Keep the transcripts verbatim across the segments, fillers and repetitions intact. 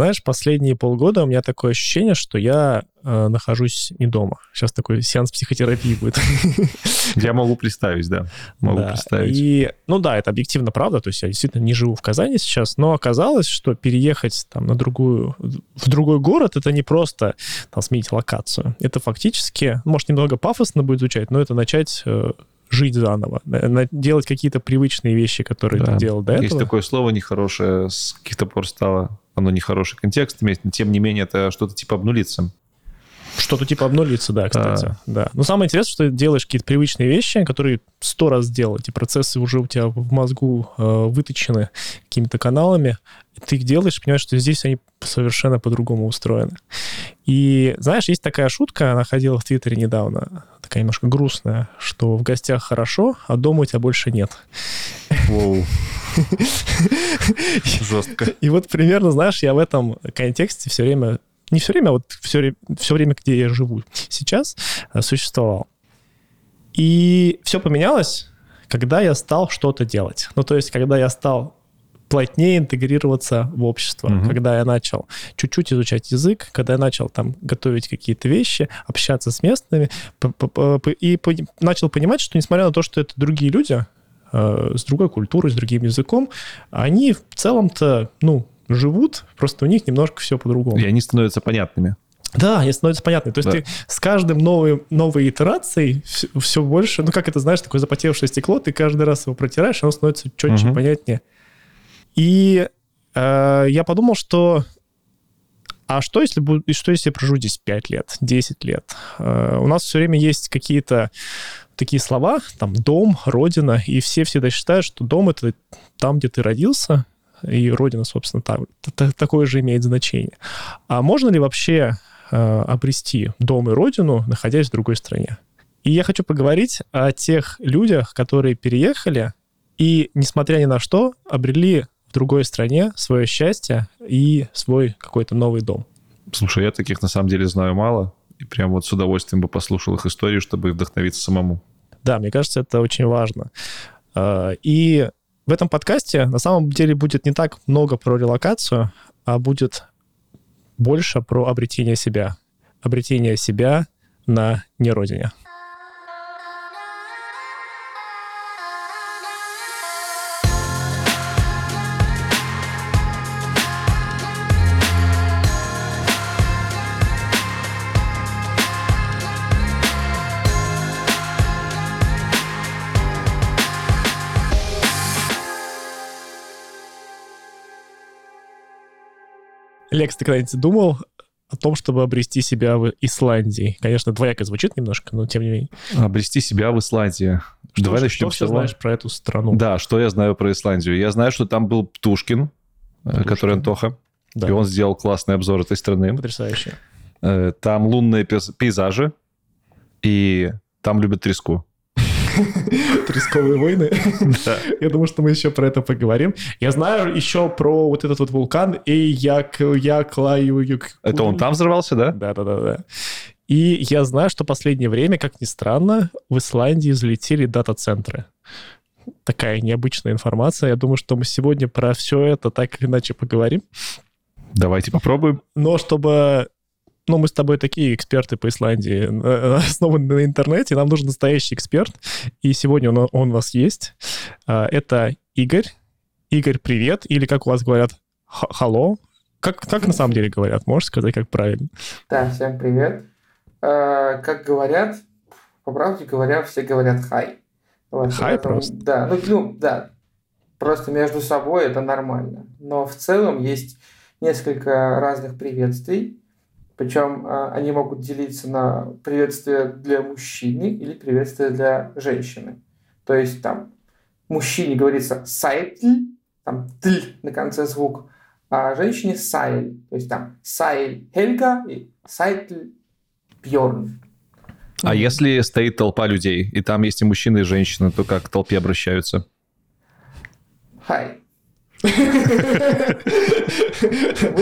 знаешь, последние полгода у меня такое ощущение, что я э, нахожусь не дома. Сейчас такой сеанс психотерапии будет. Я могу представить, да. Могу да. представить. И, ну да, это объективно правда. То есть я действительно не живу в Казани сейчас, но оказалось, что переехать там, на другую, в другой город, это не просто там, сменить локацию. Это фактически, может, немного пафосно будет звучать, но это начать... Э, жить заново, делать какие-то привычные вещи, которые да. ты делал до этого. Есть такое слово нехорошее, с каких-то пор стало, оно нехороший контекст имеет, но тем не менее это что-то типа обнулиться. Что-то типа обнулиться, да, кстати. А. Да. Но самое интересное, что ты делаешь какие-то привычные вещи, которые сто раз делал, эти процессы уже у тебя в мозгу э, выточены какими-то каналами, ты их делаешь, понимаешь, что здесь они совершенно по-другому устроены. И, знаешь, есть такая шутка, она ходила в Твиттере недавно, такая немножко грустная, что в гостях хорошо, а дома у тебя больше нет. Воу. Жестко. И вот примерно, знаешь, я в этом контексте все время, не все время, а вот все, все время, где я живу сейчас, существовал. И все поменялось, когда я стал что-то делать. Ну, то есть, когда я стал... плотнее интегрироваться в общество. Угу. Когда я начал чуть-чуть изучать язык, когда я начал там готовить какие-то вещи, общаться с местными, и начал понимать, что несмотря на то, что это другие люди э, с другой культурой, с другим языком, они в целом-то, ну, живут, просто у них немножко все по-другому. И они становятся понятными. Да, они становятся понятны. То есть да. ты с каждым новой, новой итерацией все, все больше... Ну, как это, знаешь, такое запотевшее стекло, ты каждый раз его протираешь, оно становится четче, угу. понятнее. И э, я подумал, что а что если, что, если я проживу здесь пять лет, десять лет? Э, у нас все время есть какие-то такие слова, там, дом, родина, и все всегда считают, что дом — это там, где ты родился, и родина, собственно, там, такое же имеет значение. А можно ли вообще э, обрести дом и родину, находясь в другой стране? И я хочу поговорить о тех людях, которые переехали и, несмотря ни на что, обрели в другой стране свое счастье и свой какой-то новый дом. Слушай, я таких на самом деле знаю мало, и прям вот с удовольствием бы послушал их историю, чтобы вдохновиться самому. Да, мне кажется, это очень важно. И в этом подкасте на самом деле будет не так много про релокацию, а будет больше про обретение себя. Обретение себя на неродине. Лекс, ты когда-нибудь думал о том, чтобы обрести себя в Исландии? Конечно, двояко звучит немножко, но тем не менее. Обрести себя в Исландии. Что, Давай начнем с того. Что ты знаешь про эту страну? Да, что я знаю про Исландию? Я знаю, что там был Птушкин, Птушкин. который Антоха, да. и он сделал классный обзор этой страны. Потрясающе. Там лунные пейзажи, и там любят треску. Тресковые войны. Да. Я думаю, что мы еще про это поговорим. Я знаю еще про вот этот вот вулкан Эйяклаёкл. Это он там взорвался, да? Да-да-да. И я знаю, что в последнее время, как ни странно, в Исландии взлетели дата-центры. Такая необычная информация. Я думаю, что мы сегодня про все это так или иначе поговорим. Давайте попробуем. Но чтобы... Ну, мы с тобой такие эксперты по Исландии, основаны на интернете, нам нужен настоящий эксперт, и сегодня он, он у вас есть. Это Игорь. Игорь, привет, или как у вас говорят, hello. Как, как на самом деле говорят? Можешь сказать, как правильно? Да, всем привет. Как говорят, по правде говоря, все говорят hi. Вот, hi поэтому, просто? Да, ну, ну, да, просто между собой это нормально. Но в целом есть несколько разных приветствий. Причем они могут делиться на приветствия для мужчины или приветствия для женщины. То есть там мужчине говорится «сайтль», там «тль» на конце звук, а женщине «сайль». То есть там «сайль Хельга» и «сайтль Бьорн». А если стоит толпа людей, и там есть и мужчины, и женщины, то как к толпе обращаются? «Хай». Вы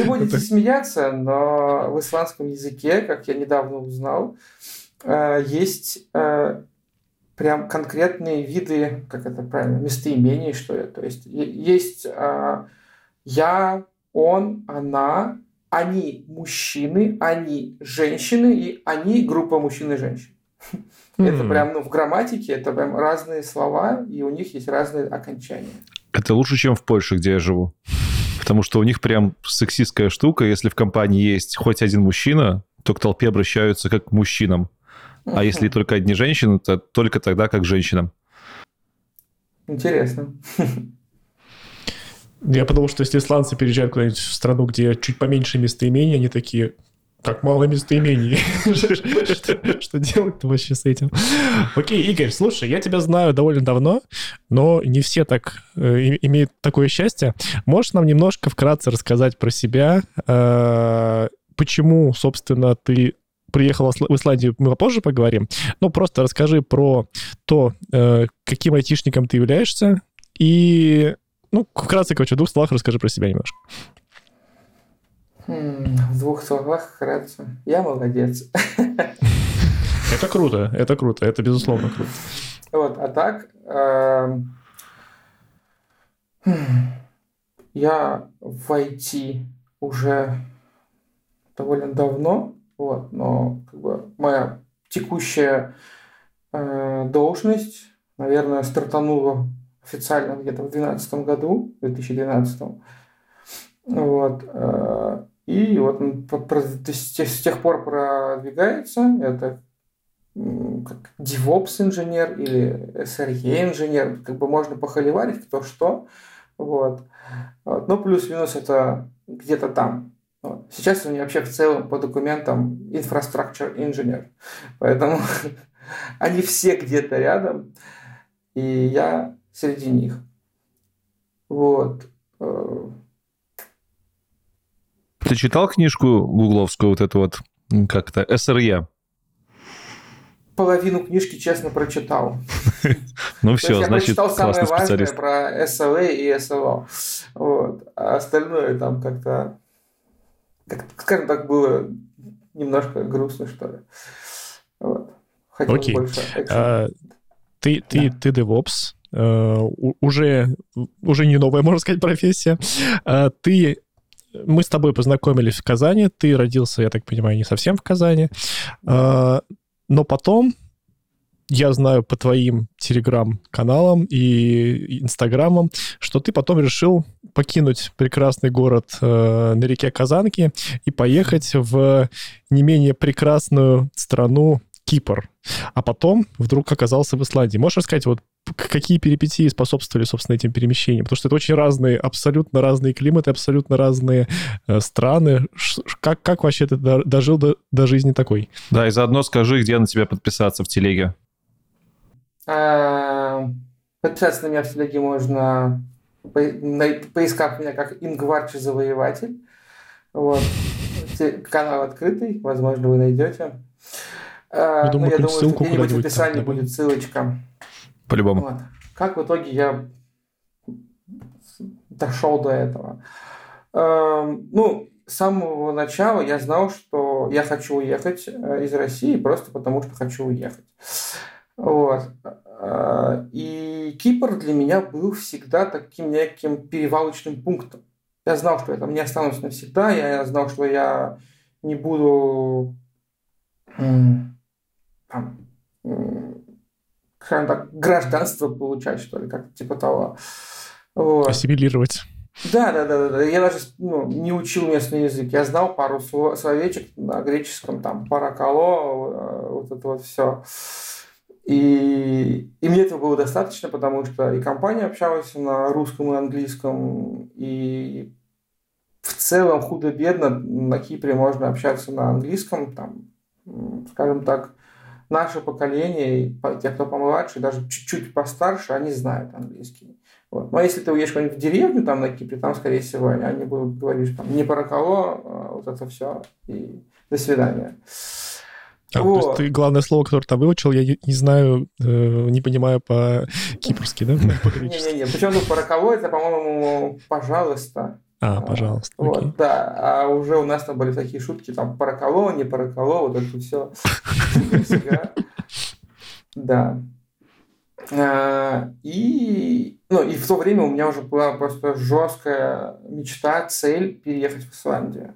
будете смеяться, но в исландском языке, как я недавно узнал, есть прям конкретные виды, как это правильно, местоимений, что ли. То есть есть я, он, она, они мужчины, они женщины и они группа мужчин и женщин. Mm-hmm. Это прям, ну, в грамматике это прям разные слова, и у них есть разные окончания. Это лучше, чем в Польше, где я живу. Потому что у них прям сексистская штука. Если в компании есть хоть один мужчина, то к толпе обращаются как к мужчинам. Mm-hmm. А если только одни женщины, то только тогда как к женщинам. Интересно. Я подумал, что если исландцы переезжают куда-нибудь в страну, где чуть поменьше местоимений, они такие, как мало местоимений. Что делать-то вообще с этим? Окей, Игорь, слушай, я тебя знаю довольно давно, но не все так имеют такое счастье. Можешь нам немножко вкратце рассказать про себя? Почему, собственно, ты приехал в Исландию, мы попозже поговорим. Ну, просто расскажи про то, каким айтишником ты являешься, и... Ну, вкратце, короче, в двух словах расскажи про себя немножко. В двух словах, вкратце. Я молодец. Это круто, это круто, это безусловно круто. Вот, а так... Я в ай ти уже довольно давно, вот, но как бы моя текущая должность, наверное, стартанула официально где-то в двенадцатом году, в две тысячи двенадцатом. Вот. И вот с тех пор продвигается. Это как DevOps инженер или эс эр и инженер. Как бы можно похоливарить кто что. Вот. Но плюс-минус это где-то там. Сейчас у меня вообще в целом по документам infrastructure инженер. Поэтому они все где-то рядом. И я среди них. Вот. Ты читал книжку гугловскую, вот эту вот, как это, эс эр и? Половину книжки, честно, прочитал. Ну все, значит, классный специалист. Я прочитал самое важное про эс эл эй и эс эл о. А остальное там как-то, скажем так, было немножко грустно, что ли. Хотел больше экшена. Ты DevOps. Uh, уже, уже не новая, можно сказать, профессия. Uh, ты, мы с тобой познакомились в Казани, ты родился, я так понимаю, не совсем в Казани, uh, но потом, я знаю по твоим телеграм-каналам и инстаграмам, что ты потом решил покинуть прекрасный город uh, на реке Казанки и поехать в не менее прекрасную страну Кипр, а потом вдруг оказался в Исландии. Можешь рассказать, вот какие перипетии способствовали, собственно, этим перемещениям? Потому что это очень разные, абсолютно разные климаты, абсолютно разные э, страны. Ш- как, как вообще ты до, дожил до, до жизни такой? Да, и заодно скажи, где на тебя подписаться в телеге. Подписаться на меня в телеге можно, поискав меня как Ингварчи-завоеватель. Канал открытый, возможно, вы найдете. Я думаю, ну, я думаю, что где-нибудь в описании будет ссылочка. По-любому. Вот. Как в итоге я дошел до этого? Эм, ну, с самого начала я знал, что я хочу уехать из России просто потому, что хочу уехать. Вот. И Кипр для меня был всегда таким неким перевалочным пунктом. Я знал, что я там не останусь навсегда. Я знал, что я не буду... Там, скажем так, гражданство получать, что ли, как-то типа того. Вот. Ассимилировать. Да, да, да, да. Я даже ну, не учил местный язык. Я знал пару словечек на греческом, там, паракало, вот это вот все. И, и мне этого было достаточно, потому что и компания общалась на русском и английском, и в целом худо-бедно на Кипре можно общаться на английском, там, скажем так, наше поколение, те, кто помладше, даже чуть-чуть постарше, они знают английский. Вот. Но если ты уедешь в деревню там, на Кипре, там, скорее всего, они будут говорить, там, не паракало, а вот это все, и до свидания. А, вот. То есть ты главное слово, которое ты выучил, я не знаю, э, не понимаю по-кипрски, да? Не-не-не, причем паракало, это, по-моему, пожалуйста. А, пожалуйста. Вот, окей. Да. А уже у нас там были такие шутки, там, параколо, не параколо, вот это все. Да. И в то время у меня уже была просто жесткая мечта, цель переехать в Исландию.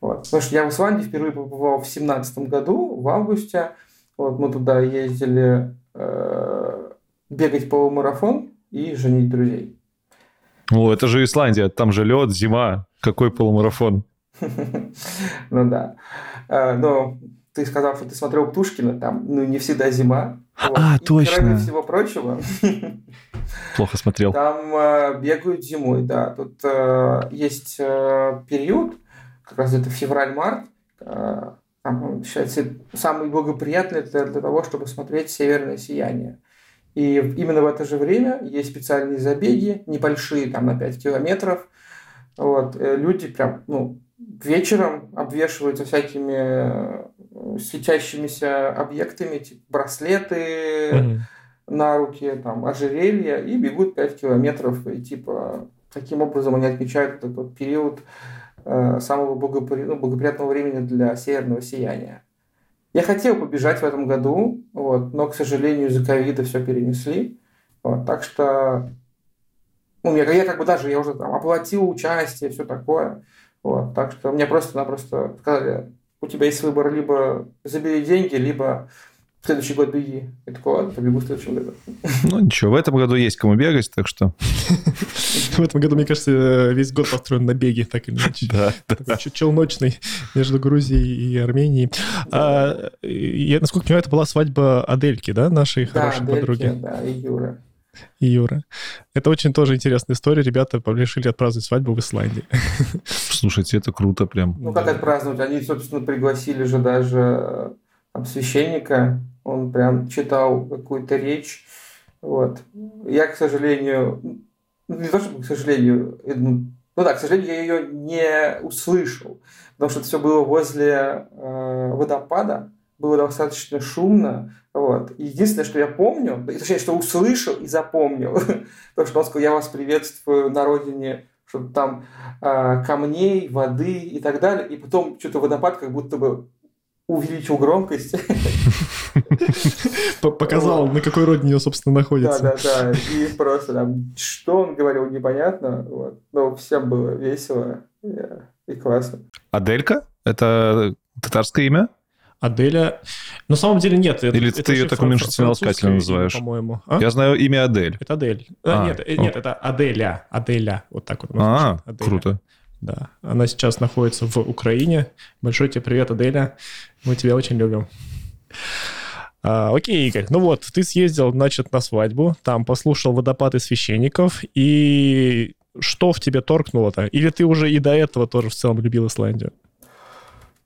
Вот. Потому что я в Исландии впервые побывал в две тысячи семнадцатом году, в августе. Вот, мы туда ездили э, бегать полумарафон и женить друзей. Ну, это же Исландия, там же лед, зима. Какой полумарафон? Ну да. Но ты сказал, что ты смотрел Птушкина, там ну не всегда зима. А, точно. Кроме всего прочего. Плохо смотрел. Там бегают зимой, да. Тут есть период, как раз это февраль-март, там считается самый благоприятный для, для того, чтобы смотреть северное сияние. И именно в это же время есть специальные забеги, небольшие, там, на пять километров. Вот. Люди прям, ну, вечером обвешиваются всякими светящимися объектами, типа браслеты mm-hmm. на руки, там, ожерелья, и бегут пять километров. И, типа, таким образом они отмечают этот период э, самого благопри... ну, благоприятного времени для северного сияния. Я хотел побежать в этом году, вот, но, к сожалению, из-за ковида все перенесли. Вот, так что ну, я, я как бы даже я уже там, оплатил участие, все такое. Вот, так что мне просто-напросто сказали, у тебя есть выбор, либо забери деньги, либо в следующий год беги. Я такой, ладно, побегу в следующем году. Ну ничего, в этом году есть кому бегать, так что... В этом году, мне кажется, весь год построен на беге, так или иначе. Да, да. Челночный между Грузией и Арменией. Да. А, я, насколько я понимаю, это была свадьба Адельки, да, нашей да, хорошей Адельки, подруги? Да, и Юра. И Юра. Это очень тоже интересная история. Ребята решили отпраздновать свадьбу в Исландии. Слушайте, это круто прям. Ну, как отпраздновать? Они, собственно, пригласили же даже там, священника. Он прям читал какую-то речь. Вот. Я, к сожалению... Не то, чтобы, к сожалению, ну да, к сожалению, я ее не услышал, потому что это все было возле э, водопада, было достаточно шумно, вот. И единственное, что я помню, точнее, что услышал и запомнил, то, что он сказал, я вас приветствую на родине, что-то там э, камней, воды и так далее, и потом что-то водопад как будто бы увеличил громкость. Показал, на какой родине он, собственно, находится. Да, да, да. И просто там, что он говорил, непонятно. Вот. Но всем было весело и классно. Аделька? Это татарское имя? Аделя? На самом деле нет. Это, Или это ты ее так уменьшительно-ласкательно называешь? По-моему. А? Я знаю имя Адель. Это Адель. А, а, нет, о. нет, это Аделя. Аделя. Вот так вот. А, круто. Да, она сейчас находится в Украине. Большой тебе привет, Аделя. Мы тебя очень любим. А, окей, Игорь, ну вот, ты съездил, значит, на свадьбу, там послушал водопады священников, и что в тебе торкнуло-то? Или ты уже и до этого тоже в целом любил Исландию?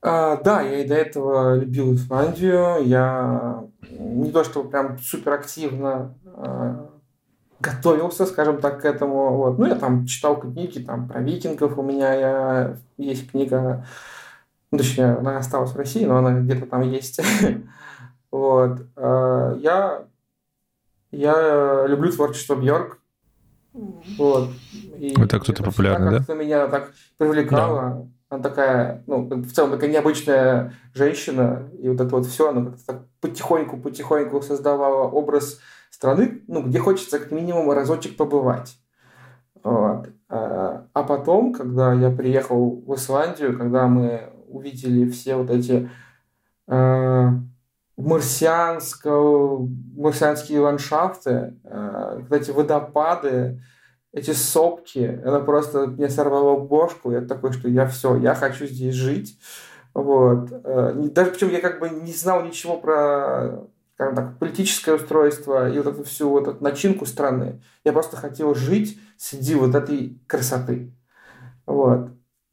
А, да, я и до этого любил Исландию. Я не то, что прям суперактивно а, готовился, скажем так, к этому. Вот. Ну, я там читал книги там, про викингов. У меня я... есть книга, ну, точнее, она осталась в России, но она где-то там есть. Вот. Я, я люблю творчество Бьорк. Вот. И это кто-то популярный, да? Как-то меня так привлекало. Да. Она такая, ну, в целом, такая необычная женщина. И вот это вот все, она как-то так потихоньку-потихоньку создавала образ страны, ну, где хочется как минимум разочек побывать. Вот. А потом, когда я приехал в Исландию, когда мы увидели все вот эти... марсианские ландшафты, э, эти водопады, эти сопки, она просто мне сорвала бошку, я такой, что я все, я хочу здесь жить, вот, э, даже причем я как бы не знал ничего про, скажем так, политическое устройство и вот эту всю вот эту начинку страны, я просто хотел жить среди вот этой красоты, вот.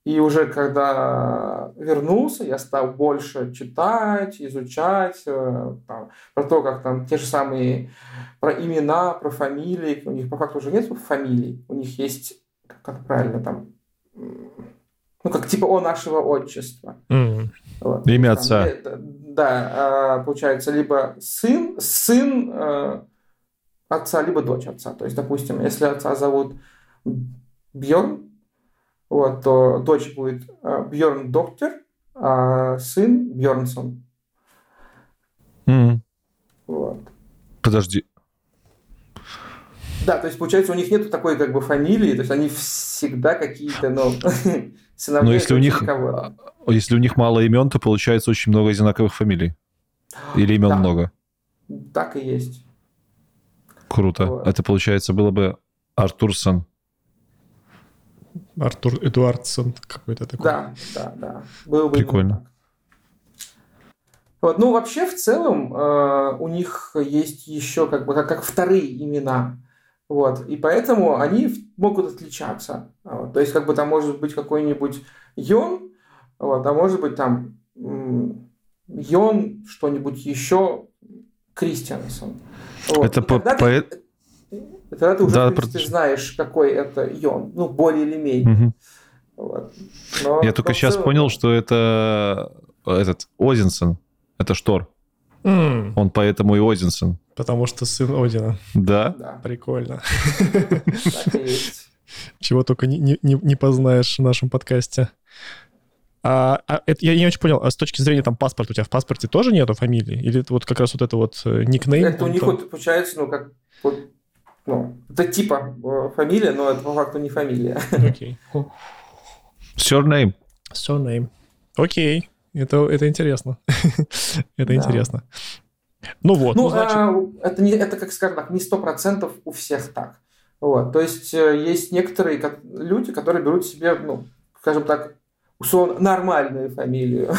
И уже когда вернулся, я стал больше читать, изучать там, про то, как там те же самые, про имена, про фамилии. У них по факту уже нет фамилий, у них есть, как правильно там, ну как типа «о» нашего отчества. Mm. Вот. Имя там, отца. Это, да, получается либо сын, сын отца, либо дочь отца. То есть, допустим, если отца зовут Бьорн, вот, то дочь будет Бьорн Доктор, а сын Бьорнсон. Mm. Вот. Подожди. Да, то есть, получается, у них нету такой как бы фамилии, то есть они всегда какие-то, ну... Сыновей, но если у них никого. Если у них мало имен, то получается очень много одинаковых фамилий. Или имен да. много. Так и есть. Круто. Вот. Это, получается, было бы Артурсон. Артур Эдуардсон какой-то такой. Да, да, да. Было бы прикольно. Вот. Ну, вообще, в целом, э, у них есть еще как бы как, как вторые имена. Вот. И поэтому они могут отличаться. Вот. То есть, как бы там может быть какой-нибудь Йон, вот, а может быть там м- Йон, что-нибудь еще, Кристиансон. Вот. Это по... Ты, тогда ты уже, да, в принципе, про... знаешь, какой это Йон. Ну, более или менее. Угу. Вот. Но я только сейчас целом... понял, что это этот Одинсон. Это Штор. Mm. Он поэтому и Одинсон. Потому что сын Одина. Да? Да. Прикольно. Так и есть. Чего только не, не, не познаешь в нашем подкасте. А, а, это, я не очень понял, а с точки зрения там паспорта, у тебя в паспорте тоже нету фамилии? Или это вот как раз вот это вот никнейм? Это у них там... вот получается, ну, как... Вот, ну, это типа фамилия, но это по факту не фамилия. Окей. Okay. Surname. Surname. Окей. Okay. Это, это интересно. это да. интересно. Ну вот, ну, ну значит... А, это, не, это, как скажем так, не сто процентов у всех так. Вот. То есть, есть некоторые как, люди, которые берут себе, ну, скажем так, условно, нормальную фамилию.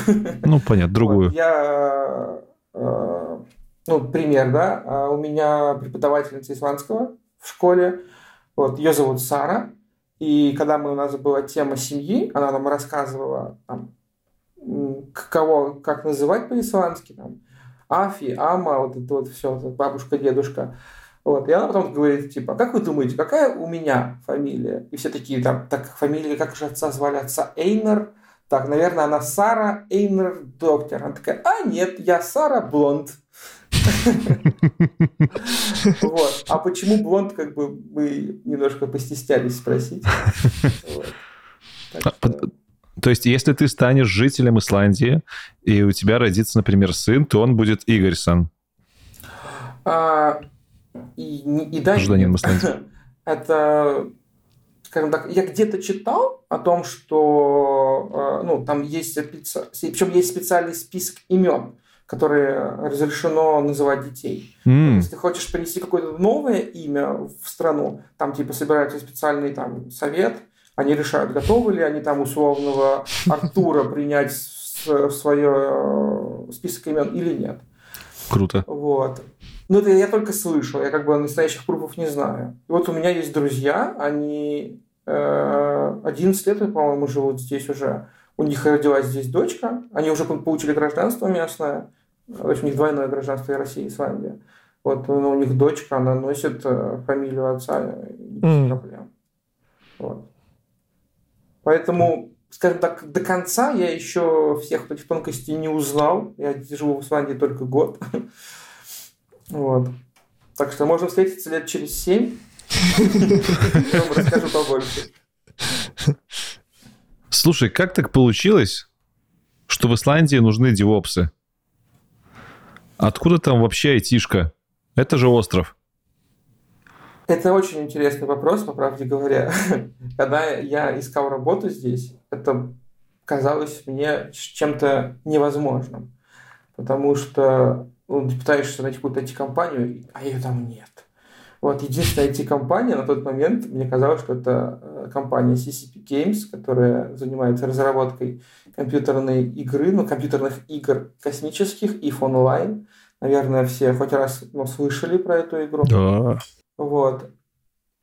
Ну, понятно, другую. Вот. Я, э, ну, пример, да. У меня преподавательница исландского в школе. Вот, ее зовут Сара. И когда мы, у нас была тема семьи, она нам рассказывала, там, кого, как называть по-исландски, там, Афи, Ама, вот это вот все, бабушка, дедушка. Вот. И она потом говорит, типа, как вы думаете, какая у меня фамилия? И все такие, там, так, фамилия, как же отца звали? Отца Эйнер. Так, наверное, она Сара Эйнер Доктор. Она такая, а нет, я Сара Блонд. А почему Блонд, как бы, мы немножко постеснялись спросить. То есть, если ты станешь жителем Исландии, и у тебя родится, например, сын, то он будет Игорьсон. А, и, и да, гражданин Исландии. Это, скажем так, я где-то читал о том, что ну, там есть, причем есть специальный список имен, которые разрешено называть детей. Mm. Если ты хочешь принести какое-то новое имя в страну, там типа собирается специальный там, совет, они решают, готовы ли они там условного Артура принять в свое список имен или нет. Круто. Вот. Но это я только слышал, я как бы настоящих пруфов не знаю. И вот у меня есть друзья, они э, одиннадцать лет, по-моему, живут здесь уже. У них родилась здесь дочка, они уже получили гражданство местное, то есть у них двойное гражданство и Россия, и Исландия. Вот, но у них дочка, она носит фамилию отца, никаких проблем. Вот. Поэтому, скажем так, до конца я еще всех этих тонкостей не узнал. Я живу в Исландии только год. Вот. Так что можем встретиться лет через семь. Я вам расскажу побольше. Слушай, как так получилось, что в Исландии нужны девопсы? Откуда там вообще айтишка? Это же остров. Это очень интересный вопрос, по правде говоря. Когда я искал работу здесь, это казалось мне чем-то невозможным. Потому что ну, ты пытаешься найти какую-то ай ти-компанию, а ее там нет. Вот, единственная ай ти-компания на тот момент, мне казалось, что это компания си си пи геймс, которая занимается разработкой компьютерной игры, ну, компьютерных игр космических, Ив Онлайн. Наверное, все хоть раз ну, слышали про эту игру. Да. Вот.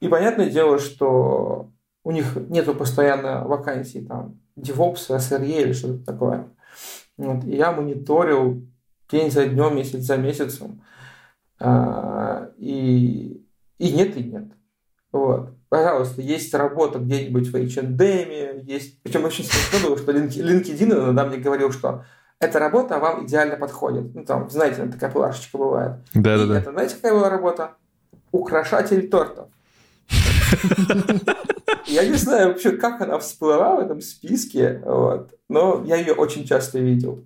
И понятное дело, что у них нету постоянно вакансий там DevOps, эс эр и или что-то такое. Вот. И я мониторил день за днем, месяц за месяцем. А, и, и нет, и нет. Вот. Пожалуйста, есть работа где-нибудь в эйч энд эм, есть... Причем очень смешно было, что LinkedIn иногда мне говорил, что эта работа вам идеально подходит. Ну, там, знаете, такая плашечка бывает. Да-да-да. И это, знаете, какая была работа? Украшатель тортов. Я не знаю вообще, как она всплыла в этом списке, вот, но я ее очень часто видел.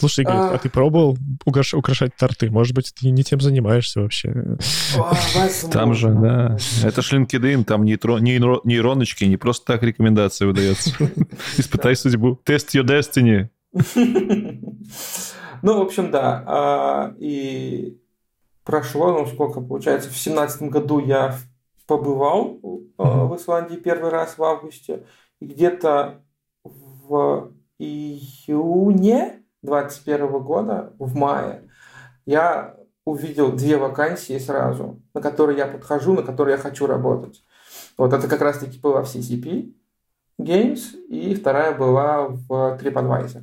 Слушай, Игорь, а, а ты пробовал украш... украшать торты? Может быть, ты не тем занимаешься вообще? Там же, да. Это ж LinkedIn, там нейроночки, не просто так рекомендации выдаются. Испытай судьбу. Test your destiny. Ну, в общем, да. И прошло, ну, сколько, получается, в семнадцатом году я побывал в Исландии первый раз в августе. И где-то в июне двадцать первого года, в мае, я увидел две вакансии сразу, на которые я подхожу, на которые я хочу работать. Вот это как раз-таки была в си си пи Геймс, и вторая была в TripAdvisor.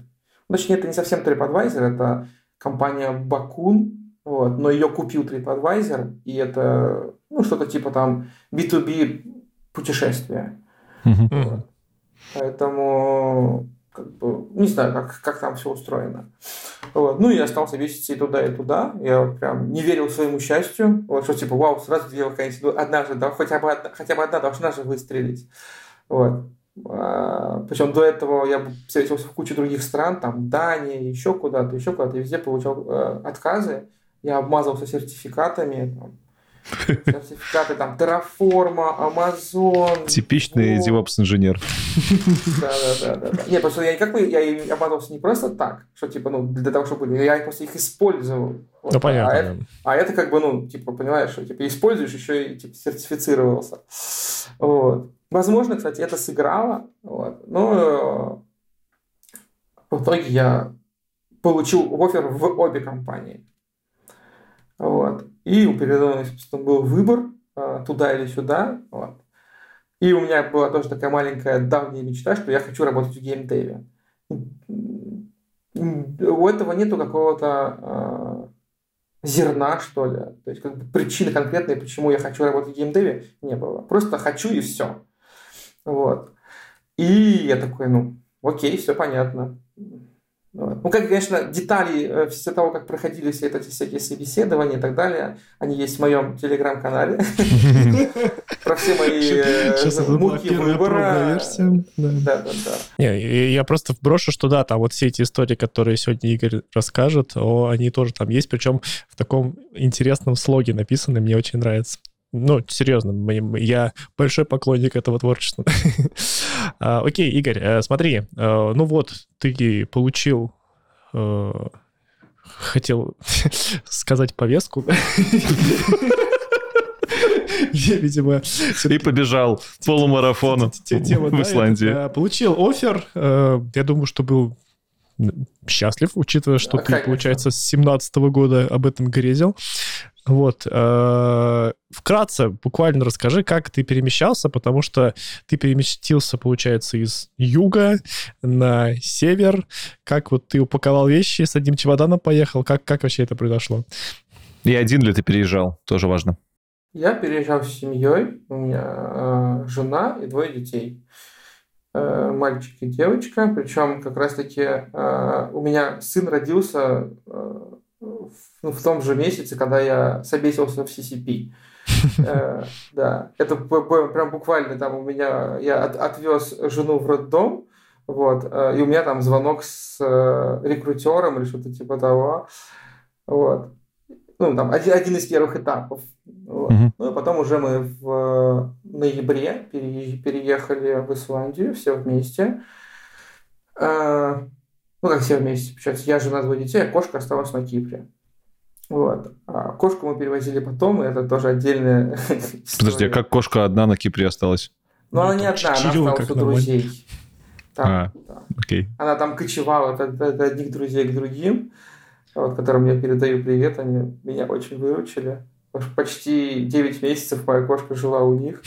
Точнее, это не совсем TripAdvisor, это компания Bakun, вот, но ее купил TripAdvisor, и это, ну, что-то типа там би ту би путешествия. Вот. Поэтому, как бы, не знаю, как, как там все устроено. Вот. Ну, я остался веситься и туда, и туда. Я прям не верил своему счастью. Вот, что типа, вау, сразу две вакансии. Одна же, да, хотя бы одна, хотя бы одна должна же выстрелить. Вот. А, причем до этого я встретился в куче других стран, там, Дания, еще куда-то, еще куда-то. И везде получал э, отказы. Я обмазался сертификатами, там, сертификаты там Terraform, Amazon. Типичный DevOps-инженер. Да-да-да. Нет, просто я никак я им обмазался не просто так, что типа, ну, для того, чтобы были, я просто их использовал. Вот. Ну, понятно. А, да. это, а это как бы, ну, типа, понимаешь, что типа используешь, еще и типа, сертифицировался. Вот. Возможно, кстати, это сыграло. Вот. Но в итоге я получил оффер в обе компании. Вот. И у передо мной был выбор, туда или сюда. Вот. И у меня была тоже такая маленькая давняя мечта, что я хочу работать в геймдеве. У этого нету какого-то э, зерна, что ли. То есть как бы причины конкретной, почему я хочу работать в геймдеве, не было. Просто хочу и все. Вот. И я такой, ну, окей, все понятно. Ну, как, конечно, детали все того, как проходили все эти всякие собеседования и так далее, они есть в моем телеграм-канале. Про все мои муки выбора. Я просто вброшу, что да, там вот все эти истории, которые сегодня Игорь расскажет, они тоже там есть, причем в таком интересном слоге написаны, мне очень нравится. Ну, серьезно, я большой поклонник этого творчества. Окей, Игорь, смотри, ну вот, ты получил, хотел сказать повестку. Я, видимо... И полубежал полумарафону в Исландии. Получил оффер, я думаю, что был... счастлив, учитывая, что ты, получается, с семнадцатого года об этом грезил. Вот. Вкратце, буквально расскажи, как ты перемещался, потому что ты переместился, получается, из юга на север. Как вот ты упаковал вещи, с одним чемоданом поехал? Как, как вообще это произошло? И один ли ты переезжал? Тоже важно. Я переезжал с семьей. У меня э, жена и двое детей. Мальчик и девочка, причем как раз-таки э, у меня сын родился э, в, в том же месяце, когда я собесился в си си пи. Э, да, это прям буквально там у меня, я от, отвез жену в роддом, вот, э, и у меня там звонок с э, рекрутером или что-то типа того, вот. Ну, там, один, один из первых этапов. Вот. Mm-hmm. Ну, и потом уже мы в ноябре пере, переехали в Исландию все вместе. А, ну, как все вместе. Сейчас я, жена, двое детей, а кошка осталась на Кипре. Вот. А кошку мы перевозили потом, и это тоже отдельная история. Подожди, а как кошка одна на Кипре осталась? Ну, она не одна, она осталась у друзей. Там, а, да. Окей. Она там кочевала от, от одних друзей к другим. Вот, которым я передаю привет, они меня очень выручили. Почти девять месяцев моя кошка жила у них.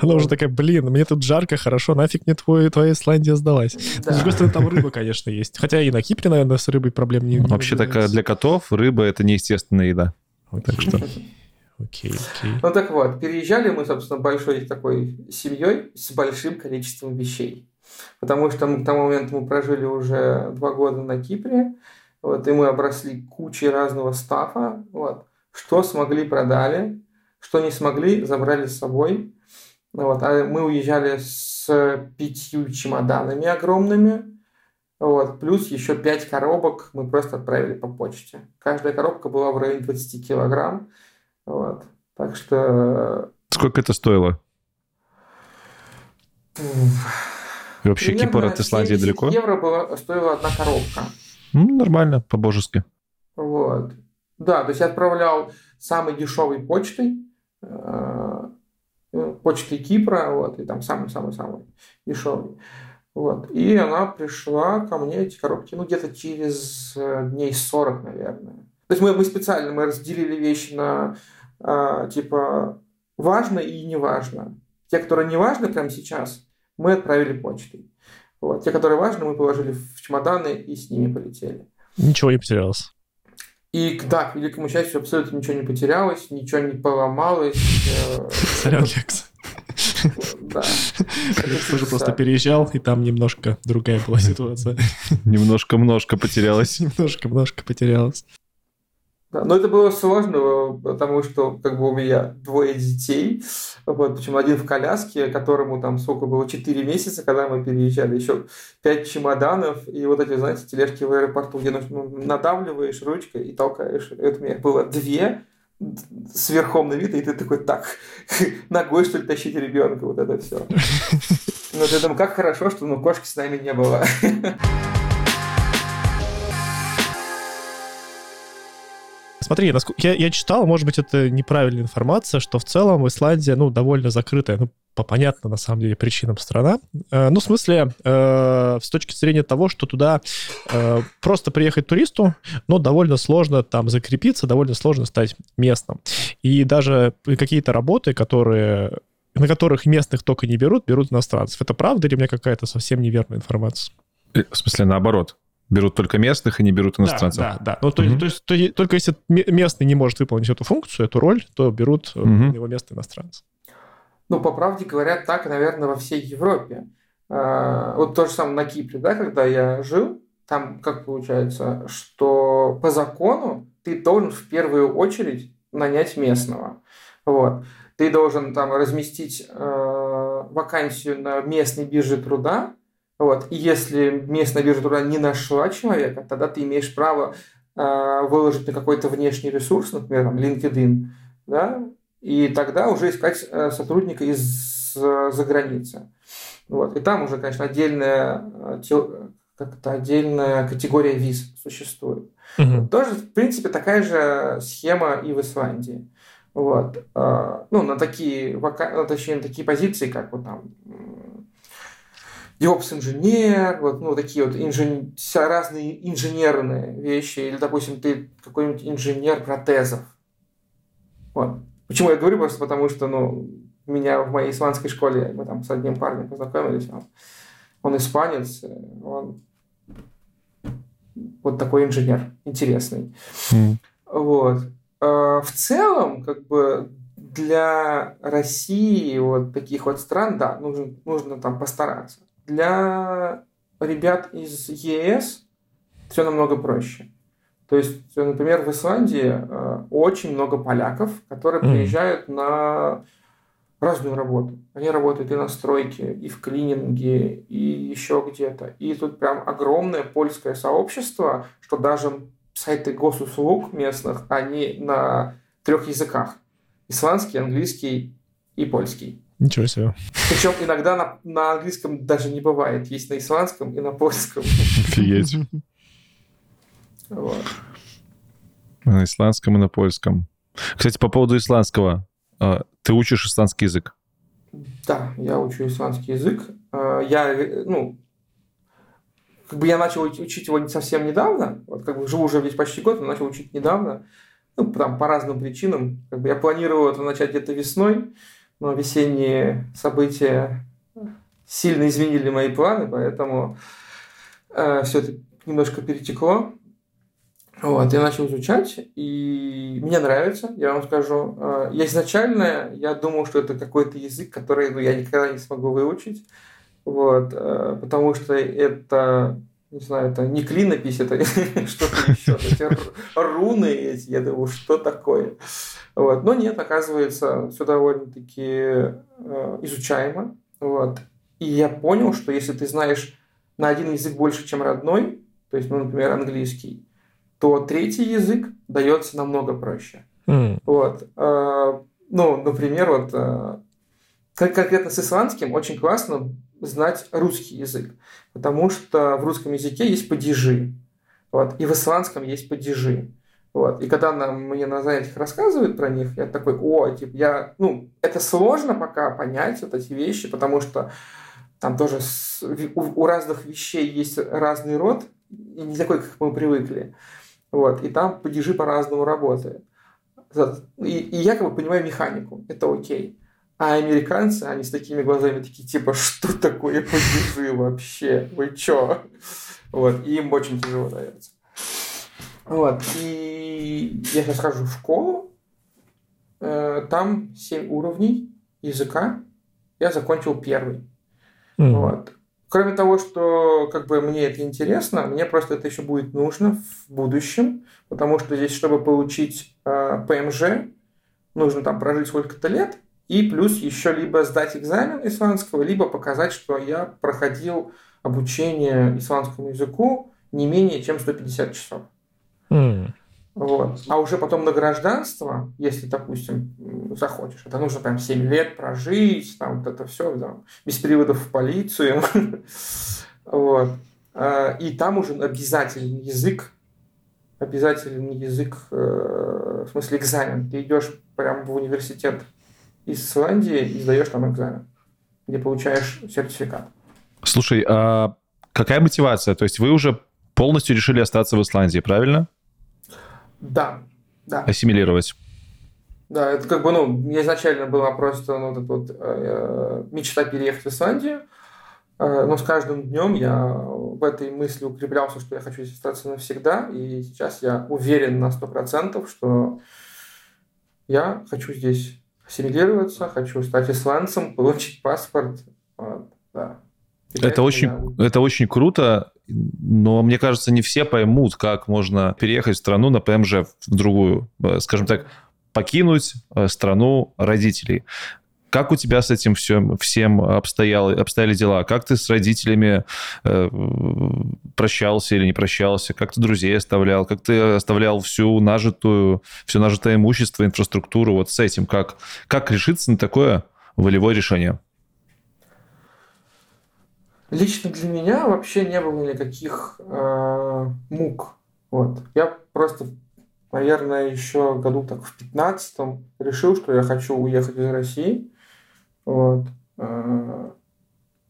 Она уже такая, блин, мне тут жарко, хорошо, нафиг мне твой, твоя Исландия сдалась. Да. С другой стороны, там рыба, конечно, есть. Хотя и на Кипре, наверное, с рыбой проблем не будет. Вообще такая для котов рыба – это неестественная еда. Вот так что... Окей, окей. Ну так вот, переезжали мы, собственно, большой такой семьей с большим количеством вещей. Потому что к тому моменту мы прожили уже два года на Кипре. Вот, и мы обросли кучей разного стафа. Вот. Что смогли, продали. Что не смогли, забрали с собой. Вот. А мы уезжали с пятью чемоданами огромными. Вот. Плюс еще пять коробок мы просто отправили по почте. Каждая коробка была в районе двадцать килограмм. Вот. Так что... Сколько это стоило? И вообще примерно Кипр от Исландии далеко? Евро было, стоила одна коробка. Ну, нормально, по-божески. Вот. Да, то есть я отправлял самой дешевой почтой, почтой Кипра, вот, и там самый-самый-самый дешевый. Вот. И она пришла ко мне, эти коробки, ну, где-то через дней сорок, наверное. То есть мы, мы специально мы разделили вещи на типа важно и неважно. Те, которые неважны прямо сейчас, мы отправили почтой. Вот. Те, которые важны, мы положили в чемоданы и с ними полетели. Ничего не потерялось. И да, к великому счастью, абсолютно ничего не потерялось, ничего не поломалось. Сорян, Лекс. Да. Лекс уже просто переезжал, и там немножко другая была ситуация. Немножко-множко потерялось. Немножко-множко потерялось. Да, но это было сложно, потому что как бы у меня двое детей, вот, причем один в коляске, которому там сколько было, четыре месяца, когда мы переезжали, еще пять чемоданов, и вот эти, знаете, тележки в аэропорту, где ну, надавливаешь ручкой и толкаешь. Это у меня было две с верхом на вид, и ты такой, так, ногой, что ли, тащить ребенка, вот это все. Но я думаю, как хорошо, что ну, кошки с нами не было. Смотри, я, я читал, может быть, это неправильная информация, что в целом Исландия, ну, довольно закрытая, ну, по понятным, на самом деле, причинам страна. Э, ну, в смысле, э, с точки зрения того, что туда э, просто приехать туристу, но довольно сложно там закрепиться, довольно сложно стать местным. И даже какие-то работы, которые, на которых местных только не берут, берут иностранцев. Это правда или у меня какая-то совсем неверная информация? В смысле, наоборот? Берут только местных и не берут иностранцев. Да, да, да. Ну, то, mm-hmm. то, то есть то, только если местный не может выполнить эту функцию, эту роль, то берут mm-hmm. его место иностранцев. Ну, по правде говоря, так, наверное, во всей Европе. А, вот то же самое на Кипре, да, когда я жил, там как получается, что по закону ты должен в первую очередь нанять местного. Вот. Ты должен там разместить э, вакансию на местной бирже труда. Вот. И если местная биржа труда не нашла человека, тогда ты имеешь право э, выложить на какой-то внешний ресурс, например, там, LinkedIn, да? И тогда уже искать э, сотрудника из-за границы. Вот. И там уже, конечно, отдельная, те, как-то отдельная категория виз существует. Угу. Тоже, в принципе, такая же схема и в Исландии. Вот. Э, ну, на такие, вака... Точнее, на такие позиции, как вот там... DevOps-инженер, вот, ну, такие вот инжен... разные инженерные вещи, или, допустим, ты какой-нибудь инженер протезов. Вот. Почему я говорю? Просто потому что, ну, меня в моей исландской школе, мы там с одним парнем познакомились, он, он испанец, он вот такой инженер интересный. Mm. Вот. А в целом, как бы, для России, вот таких вот стран, да, нужно, нужно там постараться. Для ребят из ЕС все намного проще. То есть, например, в Исландии э, очень много поляков, которые mm. приезжают на разную работу. Они работают и на стройке, и в клининге, и еще где-то. И тут прям огромное польское сообщество, что даже сайты госуслуг местных, они на трех языках. Исландский, английский и польский. Ничего себе. Причем иногда на, на английском даже не бывает. Есть на исландском и на польском. Офигеть. Вот. На исландском и на польском. Кстати, по поводу исландского. Ты учишь исландский язык? Да, я учу исландский язык. Я, ну, как бы я начал учить его совсем недавно. Вот как бы живу уже весь почти год, но начал учить недавно. Ну, там, по разным причинам. Как бы я планировал это начать где-то весной, но весенние события сильно изменили мои планы, поэтому э, все это немножко перетекло. Вот, я начал изучать, и мне нравится, я вам скажу. Э, я изначально я думал, что это какой-то язык, который ну, я никогда не смогу выучить, вот, э, потому что это... Не знаю, это не клинопись, это что-то еще. Эти руны эти, я думаю, что такое. Вот. Но нет, оказывается, все довольно-таки э, изучаемо. Вот. И я понял, что если ты знаешь на один язык больше, чем родной, то есть, ну, например, английский, то третий язык дается намного проще. Mm. Вот. Ну, например, вот как конкретно с исландским очень классно знать русский язык, потому что в русском языке есть падежи, вот, и в исландском есть падежи. Вот. И когда нам, мне на занятиях рассказывают про них, я такой, о, типа, я, ну, это сложно пока понять вот эти вещи, потому что там тоже с, у, у разных вещей есть разный род, и не такой, как мы привыкли. Вот. И там падежи по-разному работают. И, и я как бы понимаю механику, это окей. А американцы, они с такими глазами такие, типа, что такое падежи вообще? Вы чё? Вот. И им очень тяжело дается. Вот. И я сейчас хожу в школу, там семь уровней языка, я закончил первый. Mm. Вот. Кроме того, что как бы, мне это интересно, мне просто это еще будет нужно в будущем, потому что здесь, чтобы получить э, ПМЖ, нужно там прожить сколько-то лет, и плюс еще либо сдать экзамен исландского, либо показать, что я проходил обучение исландскому языку не менее чем сто пятьдесят часов. Mm. Вот. А уже потом на гражданство, если, допустим, захочешь, это нужно там семь лет прожить, там вот это все, там, без переводов в полицию. Вот. И там уже обязательный язык, обязательный язык, в смысле экзамен. Ты идешь прямо в университет из Исландии и сдаешь там экзамен, где получаешь сертификат. Слушай, а какая мотивация? То есть вы уже полностью решили остаться в Исландии, правильно? Да, да. Ассимилировать. Да, это как бы, ну, мне изначально была просто ну, вот эта вот, э, мечта переехать в Исландию, э, но с каждым днем я в этой мысли укреплялся, что я хочу здесь остаться навсегда, и сейчас я уверен на сто процентов, что я хочу здесь ассимилироваться, хочу стать исландцем, получить паспорт. Вот, да. Это очень, меня... это очень круто. Но, мне кажется, не все поймут, как можно переехать в страну на ПМЖ, в другую, скажем так, покинуть страну родителей. Как у тебя с этим всем, всем обстояло, обстояли дела? Как ты с родителями э, прощался или не прощался? Как ты друзей оставлял? Как ты оставлял всю нажитую, все нажитое имущество, инфраструктуру? Вот с этим как, как решиться на такое волевое решение? Лично для меня вообще не было никаких э, мук. Вот. Я просто, наверное, еще году так в пятнадцатом решил, что я хочу уехать из России. Вот. Э,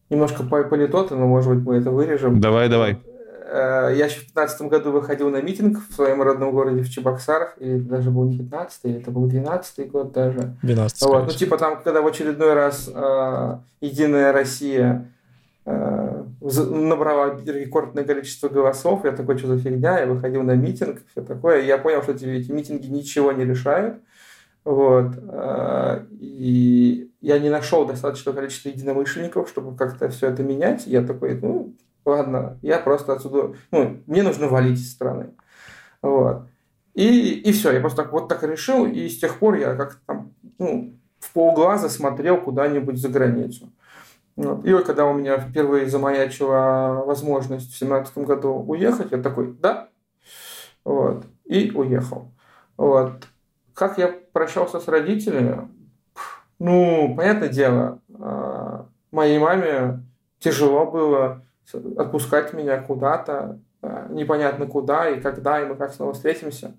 немножко политоты, но, может быть, мы это вырежем. Давай, давай. Э, я еще в пятнадцатом году выходил на митинг в своем родном городе в Чебоксарах. Или даже был не пятнадцатый, это был двенадцатый год даже. двенадцатый, вот. Ну, типа там, когда в очередной раз э, «Единая Россия» набрала рекордное количество голосов, я такой, что за фигня, я выходил на митинг, все такое, я понял, что эти митинги ничего не решают, вот, и я не нашел достаточного количества единомышленников, чтобы как-то все это менять, я такой, ну, ладно, я просто отсюда, ну, мне нужно валить из страны, вот, и, и все, я просто так, вот так решил, и с тех пор я как-то там, ну, в полглаза смотрел куда-нибудь за границу. И вот, когда у меня впервые замаячила возможность в семнадцатом году уехать, я такой, да, вот, и уехал. Вот. Как я прощался с родителями? Ну, понятное дело, моей маме тяжело было отпускать меня куда-то, непонятно куда и когда, и мы как снова встретимся.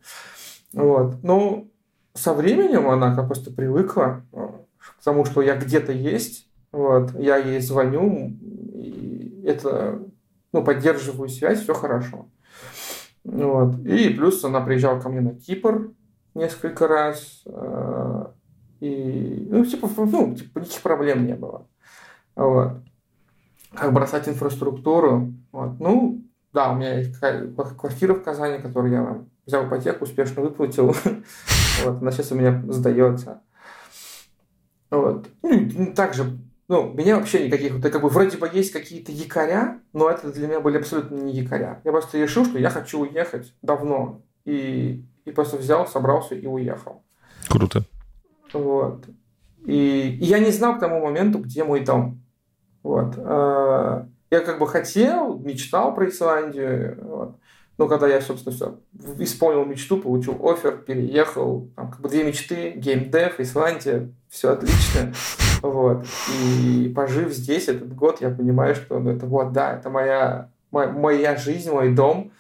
Вот. Но со временем она как просто привыкла к тому, что я где-то есть. Вот, я ей звоню, и это, ну, поддерживаю связь, все хорошо. Вот. И плюс она приезжала ко мне на Кипр несколько раз, и, ну, типа, ну, типа никаких проблем не было. Вот. Как бросать инфраструктуру? Вот. Ну, да, у меня есть квартира в Казани, которую я взял ипотеку, успешно выплатил. Она сейчас у меня сдается. Ну, также... Ну, меня вообще никаких... Вот, как бы, вроде бы есть какие-то якоря, но это для меня были абсолютно не якоря. Я просто решил, что я хочу уехать давно. И, и просто взял, собрался и уехал. Круто. Вот. И, и я не знал к тому моменту, где мой дом. Вот. Я как бы хотел, мечтал про Исландию. Вот. Ну, когда я, собственно, все исполнил мечту, получил оффер, переехал. Там, как бы две мечты, геймдев, Исландия, все отлично. Вот. И пожив здесь этот год, я понимаю, что ну, это вот, да, это моя, моя, моя жизнь, мой дом.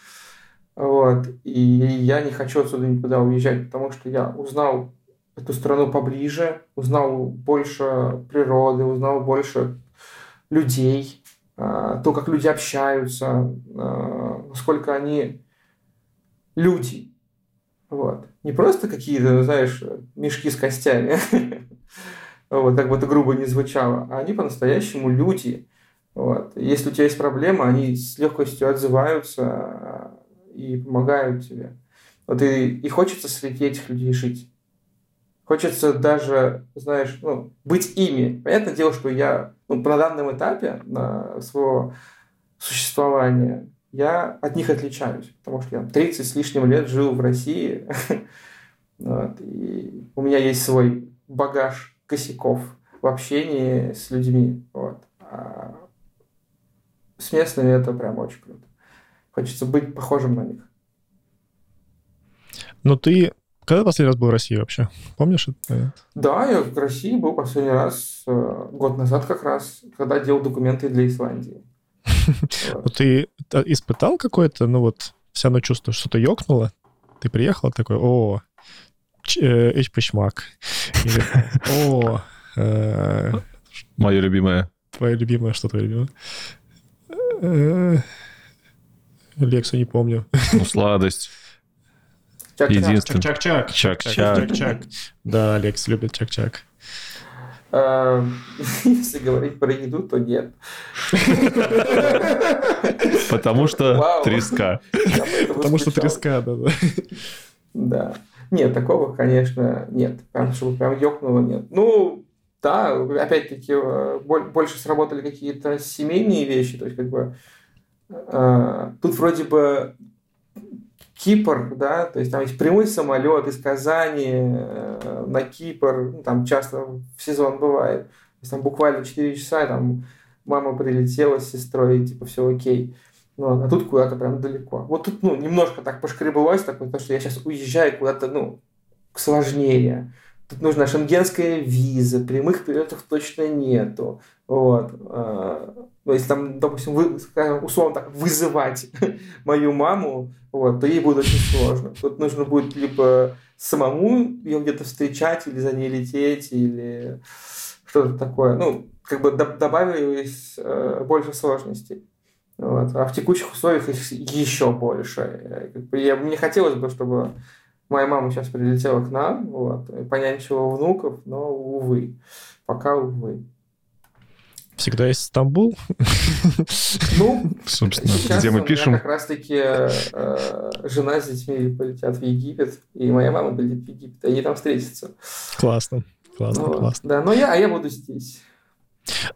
Вот. И я не хочу отсюда никуда уезжать, потому что я узнал эту страну поближе, узнал больше природы, узнал больше людей, то, как люди общаются, насколько они люди. Вот. Не просто какие-то, знаешь, мешки с костями, вот, как бы это грубо не звучало, а они по-настоящему люди. Вот. Если у тебя есть проблемы, они с легкостью отзываются и помогают тебе. Вот и, и хочется среди этих людей жить. Хочется даже, знаешь, ну, быть ими. Понятное дело, что я ну, на данном этапе на своего существования я от них отличаюсь, потому что я тридцать с лишним лет жил в России. Вот, и у меня есть свой багаж косяков в общении с людьми. Вот. А с местными это прям очень круто. Хочется быть похожим на них. Но ты... Когда последний раз был в России вообще? Помнишь это? Да, я в России был последний раз год назад как раз, когда делал документы для Исландии. Ты испытал какое-то, ну вот, все равно чувство, что-то ёкнуло? Ты приехал такой, о, эч пышмак. О, мое любимое. Твое любимое, что твое любимое? Лексу не помню. Ну, сладость. Единственное. Чак-чак. Чак-чак. Да, Алекс любит чак-чак. Если говорить про еду, то нет. Потому что треска. Потому что треска, да. Да. Нет, такого, конечно, нет. Прям, чтобы прям ёкнуло, нет. Ну, да, опять-таки, больше сработали какие-то семейные вещи. То есть, как бы, тут вроде бы Кипр, да, то есть там есть прямой самолет из Казани на Кипр, ну, там часто в сезон бывает, то есть там буквально четыре часа, там мама прилетела с сестрой, и, типа, все окей, ну, а тут куда-то прям далеко. Вот тут, ну, немножко так пошкребалось, так, потому что я сейчас уезжаю куда-то, ну, сложнее. Тут нужна шенгенская виза, прямых перелетов точно нету. Вот. Ну, если там, допустим, вы, скажем, условно так, вызывать мою маму, вот, то ей будет очень сложно. Тут нужно будет либо самому ее где-то встречать, или за ней лететь, или что-то такое. Ну, как бы добавилось э, больше сложностей. Вот. А в текущих условиях их еще больше. Я, мне хотелось бы, чтобы... Моя мама сейчас прилетела к нам, вот, понянчила внуков, но, увы, пока увы. Всегда есть Стамбул? Ну, собственно, где мы пишем. Как раз-таки жена с детьми полетят в Египет, и моя мама полетит в Египет, они там встретятся. Классно, классно, классно. Да, но я, а я буду здесь.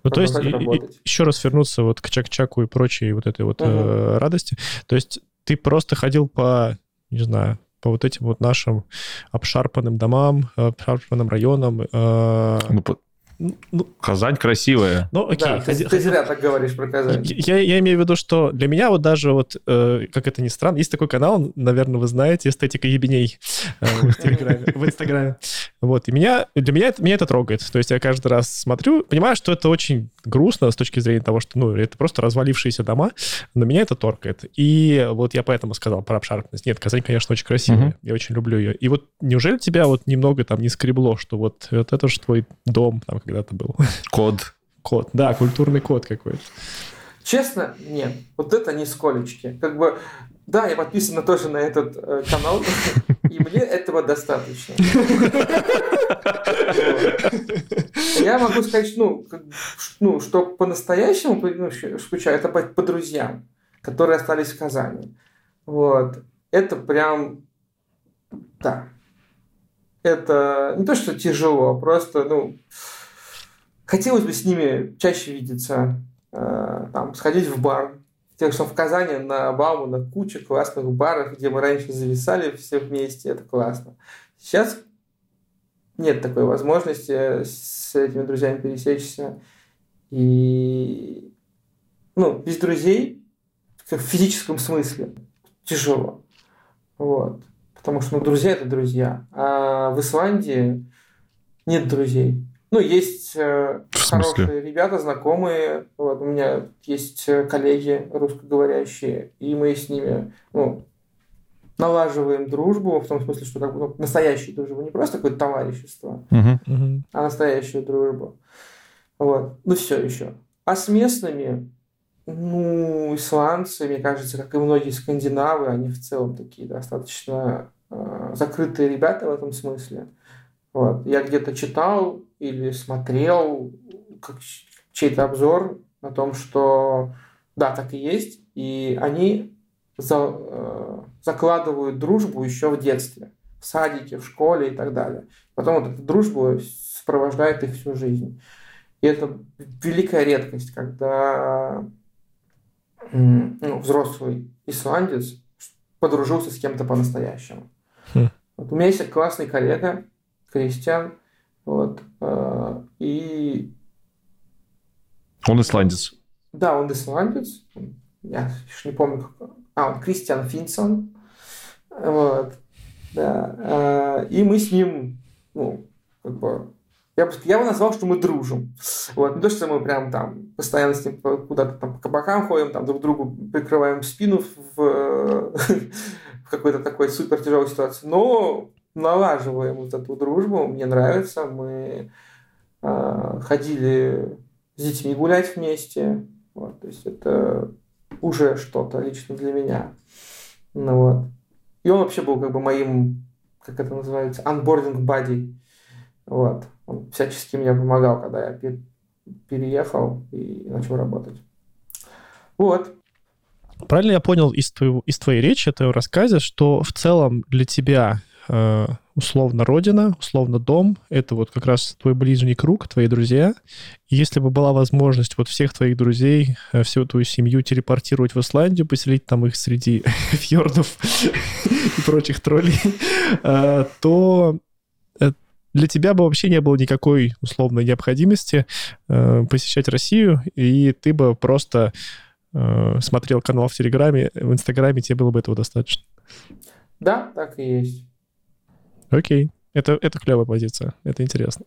Ну, то есть, еще раз вернуться вот к чак-чаку и прочей вот этой вот радости. То есть, ты просто ходил по, не знаю, по вот этим вот нашим обшарпанным домам, обшарпанным районам. Ну, ну, Казань красивая. Ну, окей. Да, ты, ты зря так говоришь про Казань. Я, я имею в виду, что для меня вот даже вот, э, как это ни странно, есть такой канал, наверное, вы знаете, «Эстетика ебеней» э, в Телеграме, в Инстаграме. Вот, и меня, для меня, меня это трогает. То есть я каждый раз смотрю, понимаю, что это очень грустно с точки зрения того, что, ну, это просто развалившиеся дома, но меня это торкает. И вот я поэтому сказал про обшарпанность. Нет, Казань, конечно, очень красивая, uh-huh. я очень люблю ее. И вот неужели тебя вот немного там не скребло, что вот, вот это же твой дом там когда-то был? Код. Код, да, культурный код какой-то. Честно, нет, вот это нисколечки. Как бы, да, я подписан тоже на этот э, канал, и мне этого достаточно. Я могу сказать, ну, что по-настоящему скучаю, это по друзьям, которые остались в Казани. Вот. Это прям, да. Это не то, что тяжело, просто, ну, хотелось бы с ними чаще видеться, там, сходить в бар. Тем, что в Казани на Бауму, на куче классных баров, где мы раньше зависали все вместе, это классно. Сейчас нет такой возможности с этими друзьями пересечься. И ну, без друзей, в физическом смысле, тяжело. Вот. Потому что, ну, друзья – это друзья. А в Исландии нет друзей. Ну, есть хорошие ребята, знакомые. Вот, у меня есть коллеги русскоговорящие, и мы с ними, ну, налаживаем дружбу, в том смысле, что как бы, ну, настоящую дружбу, не просто какое-то товарищество, uh-huh, uh-huh. а настоящую дружбу. Вот. Ну, все еще. А с местными, ну, исландцы, мне кажется, как и многие скандинавы, они в целом такие достаточно э, закрытые ребята в этом смысле. Вот. Я где-то читал или смотрел как чей-то обзор о том, что да, так и есть, и они за, э, закладывают дружбу еще в детстве, в садике, в школе и так далее. Потом вот эта дружба сопровождает их всю жизнь. И это великая редкость, когда ну, взрослый исландец подружился с кем-то по-настоящему. Хм. Вот у меня есть классный коллега, Кристиан, вот, и... Он исландец. Да, он исландец. Я еще не помню, как... А, он Кристиан Финсон. Вот. Да. И мы с ним, ну, как бы... Я бы, я бы назвал, что мы дружим. Вот. Не то, что мы прям там постоянно с ним куда-то там по кабакам ходим, там друг другу прикрываем спину в, в какой-то такой супер тяжелой ситуации, но налаживаем вот эту дружбу. Мне нравится. Мы э, ходили с детьми гулять вместе. Вот. То есть это уже что-то лично для меня. Ну, вот. И он вообще был как бы моим, как это называется, onboarding buddy. Вот. Он всячески мне помогал, когда я переехал и начал работать. Вот. Правильно я понял из, твоего, из твоей речи, из твоего рассказа, что в целом для тебя э, условно родина, условно дом, это вот как раз твой ближний круг, твои друзья. И если бы была возможность вот всех твоих друзей, всю твою семью телепортировать в Исландию, поселить там их среди фьордов и прочих троллей, то... Для тебя бы вообще не было никакой условной необходимости э, посещать Россию, и ты бы просто э, смотрел канал в Телеграме, в Инстаграме, тебе было бы этого достаточно. Да, так и есть. Окей. Это, это клевая позиция. Это интересно.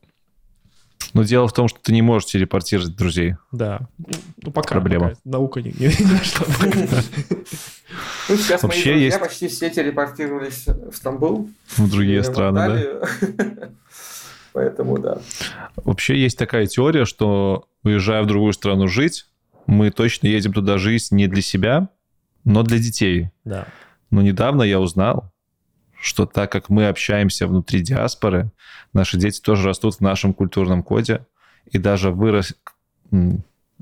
Но дело в том, что ты не можешь телепортировать друзей. Да. Ну, пока. Проблема. Пока. Наука не нашла. Ну, сейчас мои друзья почти все телепортировались в Стамбул. В другие страны, да? Поэтому, да. Вообще есть такая теория, что, уезжая в другую страну жить, мы точно едем туда жить не для себя, но для детей. Да. Но недавно я узнал, что так как мы общаемся внутри диаспоры, наши дети тоже растут в нашем культурном коде, и даже вырос...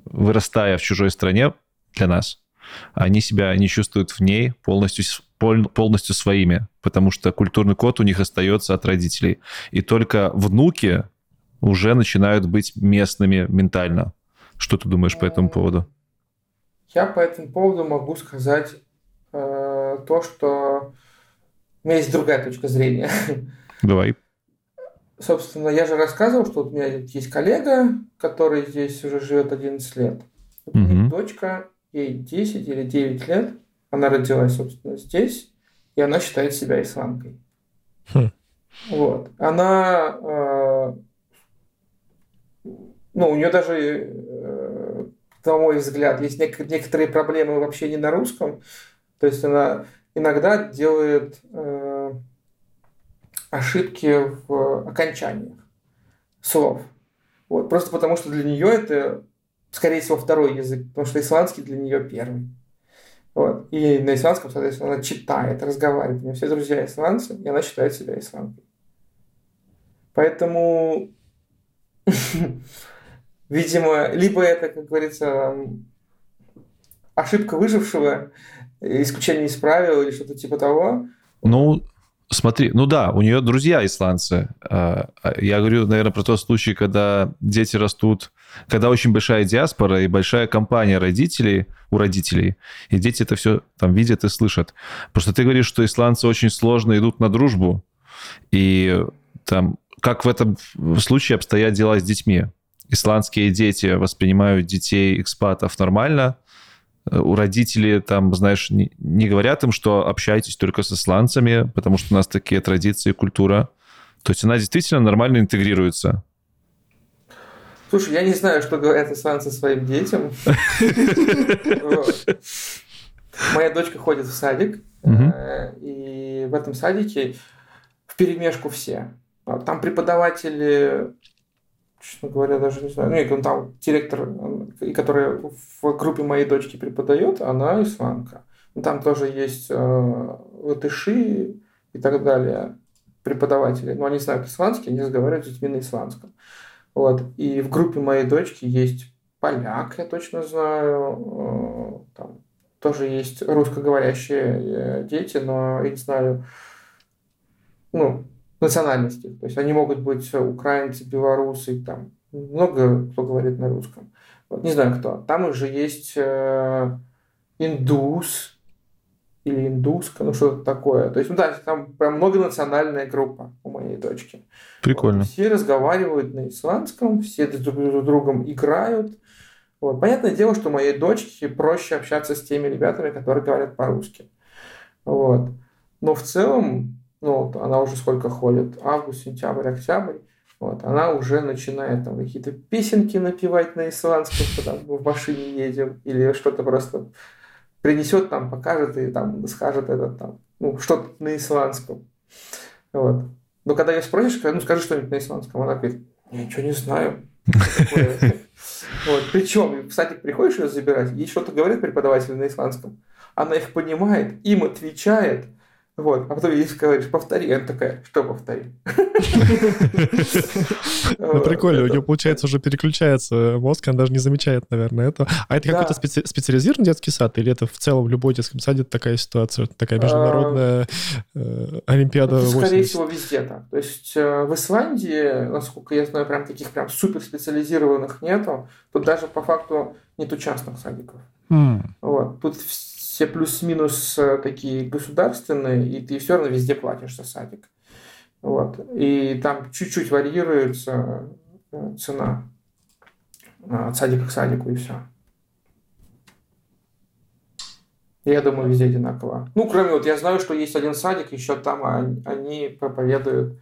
вырастая в чужой стране для нас, они себя не чувствуют в ней полностью, полностью своими, потому что культурный код у них остается от родителей. И только внуки уже начинают быть местными ментально. Что ты думаешь по этому поводу? Я по этому поводу могу сказать э, то, что у меня есть другая точка зрения. Давай. Собственно, я же рассказывал, что у меня есть коллега, который здесь уже живет одиннадцать лет. У угу. дочка, ей десять или девять лет, она родилась, собственно, здесь, и она считает себя исландкой. Хм. Вот. Она... Э, ну, у нее даже, э, на мой взгляд, есть нек- некоторые проблемы вообще не на русском. То есть она иногда делает... Э, ошибки в окончаниях слов. Вот. Просто потому, что для нее это, скорее всего, второй язык, потому что исландский для нее первый. Вот. И на исландском, соответственно, она читает, разговаривает. У нее все друзья исландцы, и она считает себя исландкой. Поэтому, видимо, либо это, как говорится, ошибка выжившего, исключение из правил или что-то типа того. Ну... Смотри, ну да, у нее друзья исландцы. Я говорю, наверное, про тот случай, когда дети растут, когда очень большая диаспора и большая компания родителей, у родителей, и дети это все там видят и слышат. Просто ты говоришь, что исландцы очень сложно идут на дружбу, и там, как в этом случае обстоят дела с детьми? исландские дети воспринимают детей экспатов нормально. У родителей там, знаешь, не, не говорят им, что общайтесь только с исландцами, потому что у нас такие традиции, культура. То есть она действительно нормально интегрируется. Слушай, я не знаю, что говорят исландцы своим детям. Моя дочка ходит в садик, и в этом садике вперемешку все. Там преподаватели... Честно говоря, даже не знаю. Ну, там директор, которая в группе моей дочки преподает, она исландка. Там тоже есть э, латыши и так далее, преподаватели. Но они знают исландский, они разговаривают с детьми на исландском. Вот. И в группе моей дочки есть поляк, я точно знаю. Э, там тоже есть русскоговорящие дети, но я не знаю... Ну... национальности. То есть они могут быть украинцы, белорусы, там много кто говорит на русском. Вот, не знаю кто. Там уже есть э, индус или индуска, ну что-то такое. То есть, ну да, там прям многонациональная группа у моей дочки. Прикольно. Вот, все разговаривают на исландском, все друг с другом играют. Вот. Понятное дело, что моей дочке проще общаться с теми ребятами, которые говорят по-русски. Вот. Но в целом ну, она уже сколько ходит, август, сентябрь, октябрь, вот, она уже начинает там какие-то песенки напевать на исландском, когда мы в машине едем, или что-то просто принесет там, покажет и там скажет это там, ну, что-то на исландском. Вот. Но когда ее спросишь, ну, скажи что-нибудь на исландском, она говорит, я ничего не знаю. Причем, кстати, приходишь ее забирать, ей что-то говорит преподаватель на исландском, она их понимает, им отвечает. Вот, а потом ей говоришь, повтори, она такая, что повтори? Ну, прикольно, у нее, получается, уже переключается мозг, она даже не замечает, наверное, это. А это какой-то специализированный детский сад, или это в целом в любой детском саде такая ситуация, такая международная олимпиада восемьдесят? Скорее всего, везде так. То есть в Исландии, насколько я знаю, прям таких прям суперспециализированных нету, тут даже по факту нету частных садиков. Вот, тут все плюс-минус такие государственные, и ты все равно везде платишь за садик. Вот. И там чуть-чуть варьируется цена от садика к садику, и все. Я думаю, везде одинаково. Ну, кроме вот, я знаю, что есть один садик, еще там они проповедуют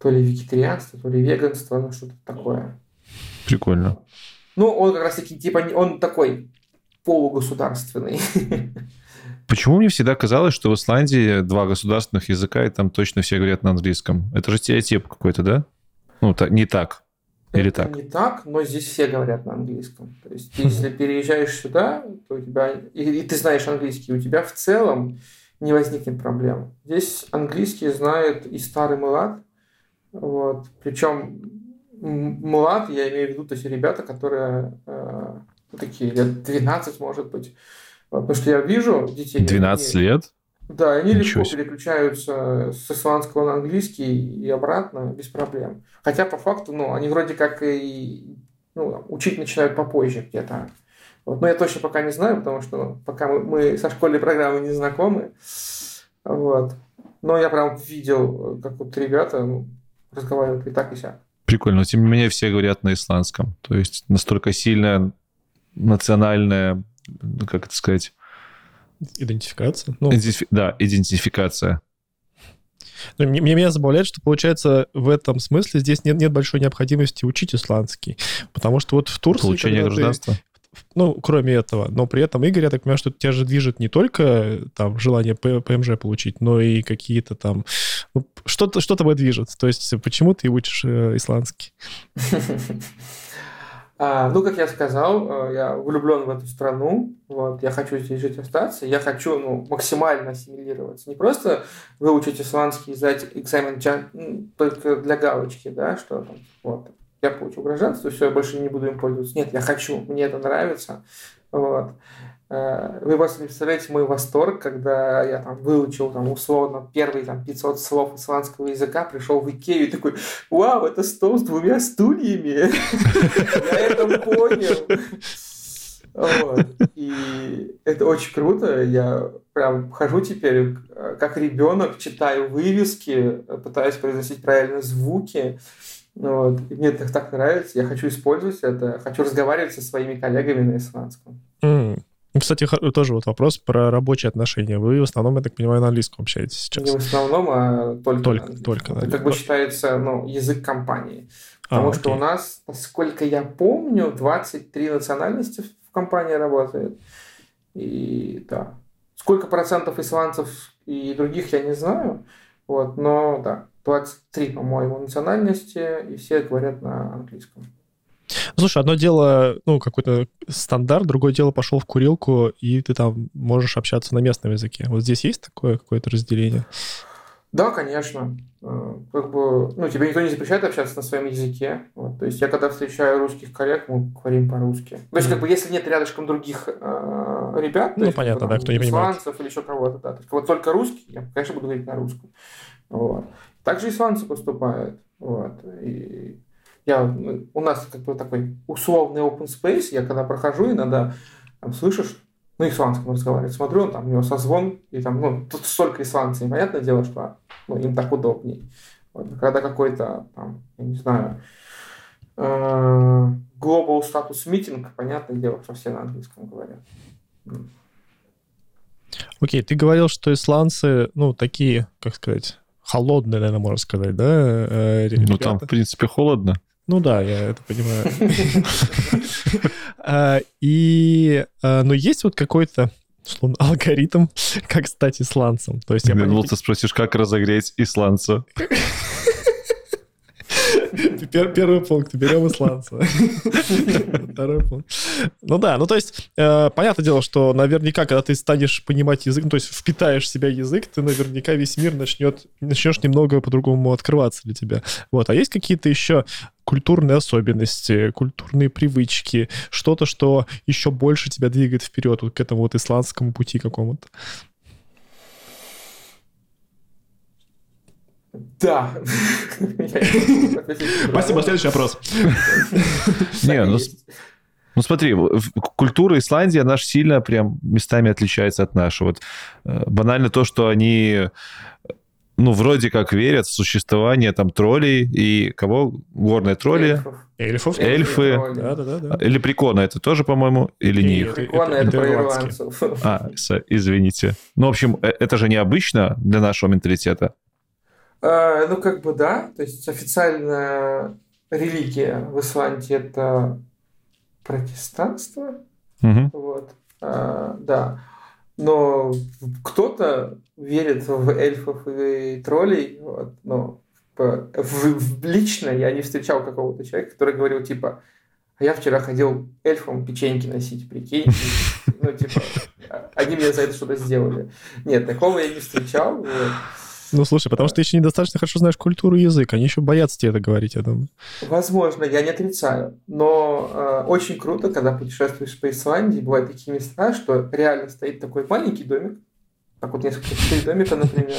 то ли вегетарианство, то ли веганство, ну, что-то такое. Прикольно. Ну, он как раз-таки, типа, он такой... полугосударственный. Почему мне всегда казалось, что в Исландии два государственных языка, и там точно все говорят на английском? Это же стереотип какой-то, да? Ну, так, не так. Или это так? Не так, но здесь все говорят на английском. То есть, если переезжаешь сюда, то у тебя... И, и ты знаешь английский, у тебя в целом не возникнет проблем. Здесь английский знают и старый млад. Вот. Причем млад, я имею в виду, то есть ребята, которые... такие лет двенадцать, может быть. Потому что я вижу детей... двенадцать они, лет? Да, они Ничего легко себе. Переключаются с исландского на английский и обратно без проблем. Хотя, по факту, ну, они вроде как и ну, учить начинают попозже где-то. Вот. Но я точно пока не знаю, потому что ну, пока мы, мы со школьной программой не знакомы. Вот. Но я прям видел, как вот ребята ну, разговаривают и так, и сяк. Прикольно. Но, тем не менее, все говорят на исландском. То есть, настолько сильно... национальная, как это сказать... Идентификация? Ну, идентифи... Да, идентификация. Ну, меня, меня забавляет, что, получается, в этом смысле здесь нет, нет большой необходимости учить исландский, потому что вот в Турции... Получение гражданства? Ты... Ну, кроме этого. Но при этом, Игорь, я так понимаю, что тебя же движет не только там желание ПМЖ получить, но и какие-то там... Ну, что-то, что тобой движет. То есть почему ты учишь э, исландский? А, ну, как я сказал, я влюблен в эту страну, вот, я хочу здесь жить, остаться, я хочу ну, максимально ассимилироваться, не просто выучить исландский и сдать экзамен только для галочки, да, что там, вот, я получу гражданство, все, я больше не буду им пользоваться, нет, я хочу, мне это нравится, вот. Вы просто не представляете мой восторг, когда я там выучил там, условно первые там, пятьсот слов исландского языка, пришел в Икею и такой, вау, это стол с двумя стульями. Я это понял. И это очень круто. Я прям хожу теперь как ребенок, читаю вывески, пытаюсь произносить правильно звуки. Вот. И мне это так нравится, я хочу использовать это, хочу разговаривать со своими коллегами на исландском. Mm. Кстати, тоже вот вопрос про рабочие отношения. Вы в основном, я так понимаю, на английском общаетесь сейчас. Не в основном, а только Только, на только на Это как бы считается ну, язык компании. Потому а, что у нас, насколько я помню, двадцать три национальности в компании работает. И да. Сколько процентов исландцев и других, я не знаю. Вот, но да, двадцать три, по-моему, национальности, и все говорят на английском. Слушай, одно дело, ну, какой-то стандарт, другое дело пошел в курилку, и ты там можешь общаться на местном языке. Вот здесь есть такое какое-то разделение? Да, конечно. Как бы, ну, тебе никто не запрещает общаться на своем языке. Вот. То есть я, когда встречаю русских коллег, мы говорим по-русски. То есть, mm. как бы, если нет рядышком других э, ребят, ну, есть, понятно, да, кто не понимает, исландцев или еще кого-то, да. То есть, вот только русский, я, конечно, буду говорить на русском. Вот. Также исландцы поступают. Вот. И... Я, у нас как бы такой условный open space, я когда прохожу, иногда там, слышишь, ну, исландском разговаривает, смотрю, он, там у него созвон, и там, ну, тут столько исландцев, понятное дело, что ну, им так удобней. Вот, когда какой-то, там, я не знаю, global status meeting, понятное дело, что все на английском говорят. Окей, okay, ты говорил, что исландцы, ну, такие, как сказать, холодные, наверное, можно сказать, да, ребята? Ну, там, в принципе, холодно. Ну да, я это понимаю. И, но есть вот какой-то алгоритм, как стать исландцем. То есть я думал, ты спросишь, как разогреть исландца. Первый пункт, берем исландца. Второй пункт. Ну да, ну то есть, э, понятное дело, что наверняка, когда ты станешь понимать язык, ну, то есть впитаешь в себя язык, ты наверняка весь мир начнет, начнешь немного по-другому открываться для тебя. Вот. А есть какие-то еще культурные особенности, культурные привычки, что-то, что еще больше тебя двигает вперед вот к этому вот исландскому пути какому-то? Да. Спасибо, следующий вопрос. Не, ну, ну смотри, культура Исландии, она же сильно прям местами отличается от нашей. Вот банально то, что они, ну, вроде как верят в существование там троллей и кого? Горные тролли. Эльфов. Эльфы. Да, да, да. Или приконы, это тоже, по-моему, или не их? Приконы, это про ирландцев. А, извините. Ну, в общем, это же необычно для нашего менталитета. Ну, как бы да, то есть официальная религия в Исландии – это протестанство, mm-hmm. вот, а, да, но кто-то верит в эльфов и троллей, вот, но в, в, лично я не встречал какого-то человека, который говорил, типа, а я вчера ходил эльфам печеньки носить, прикинь, ну, типа, они мне за это что-то сделали. Нет, такого я не встречал, вот. Ну, слушай, потому что ты еще недостаточно хорошо знаешь культуру и язык. Они еще боятся тебе это говорить, я думаю. Возможно, я не отрицаю. Но э, очень круто, когда путешествуешь по Исландии, бывают такие места, что реально стоит такой маленький домик, так вот несколько четыре домика, например,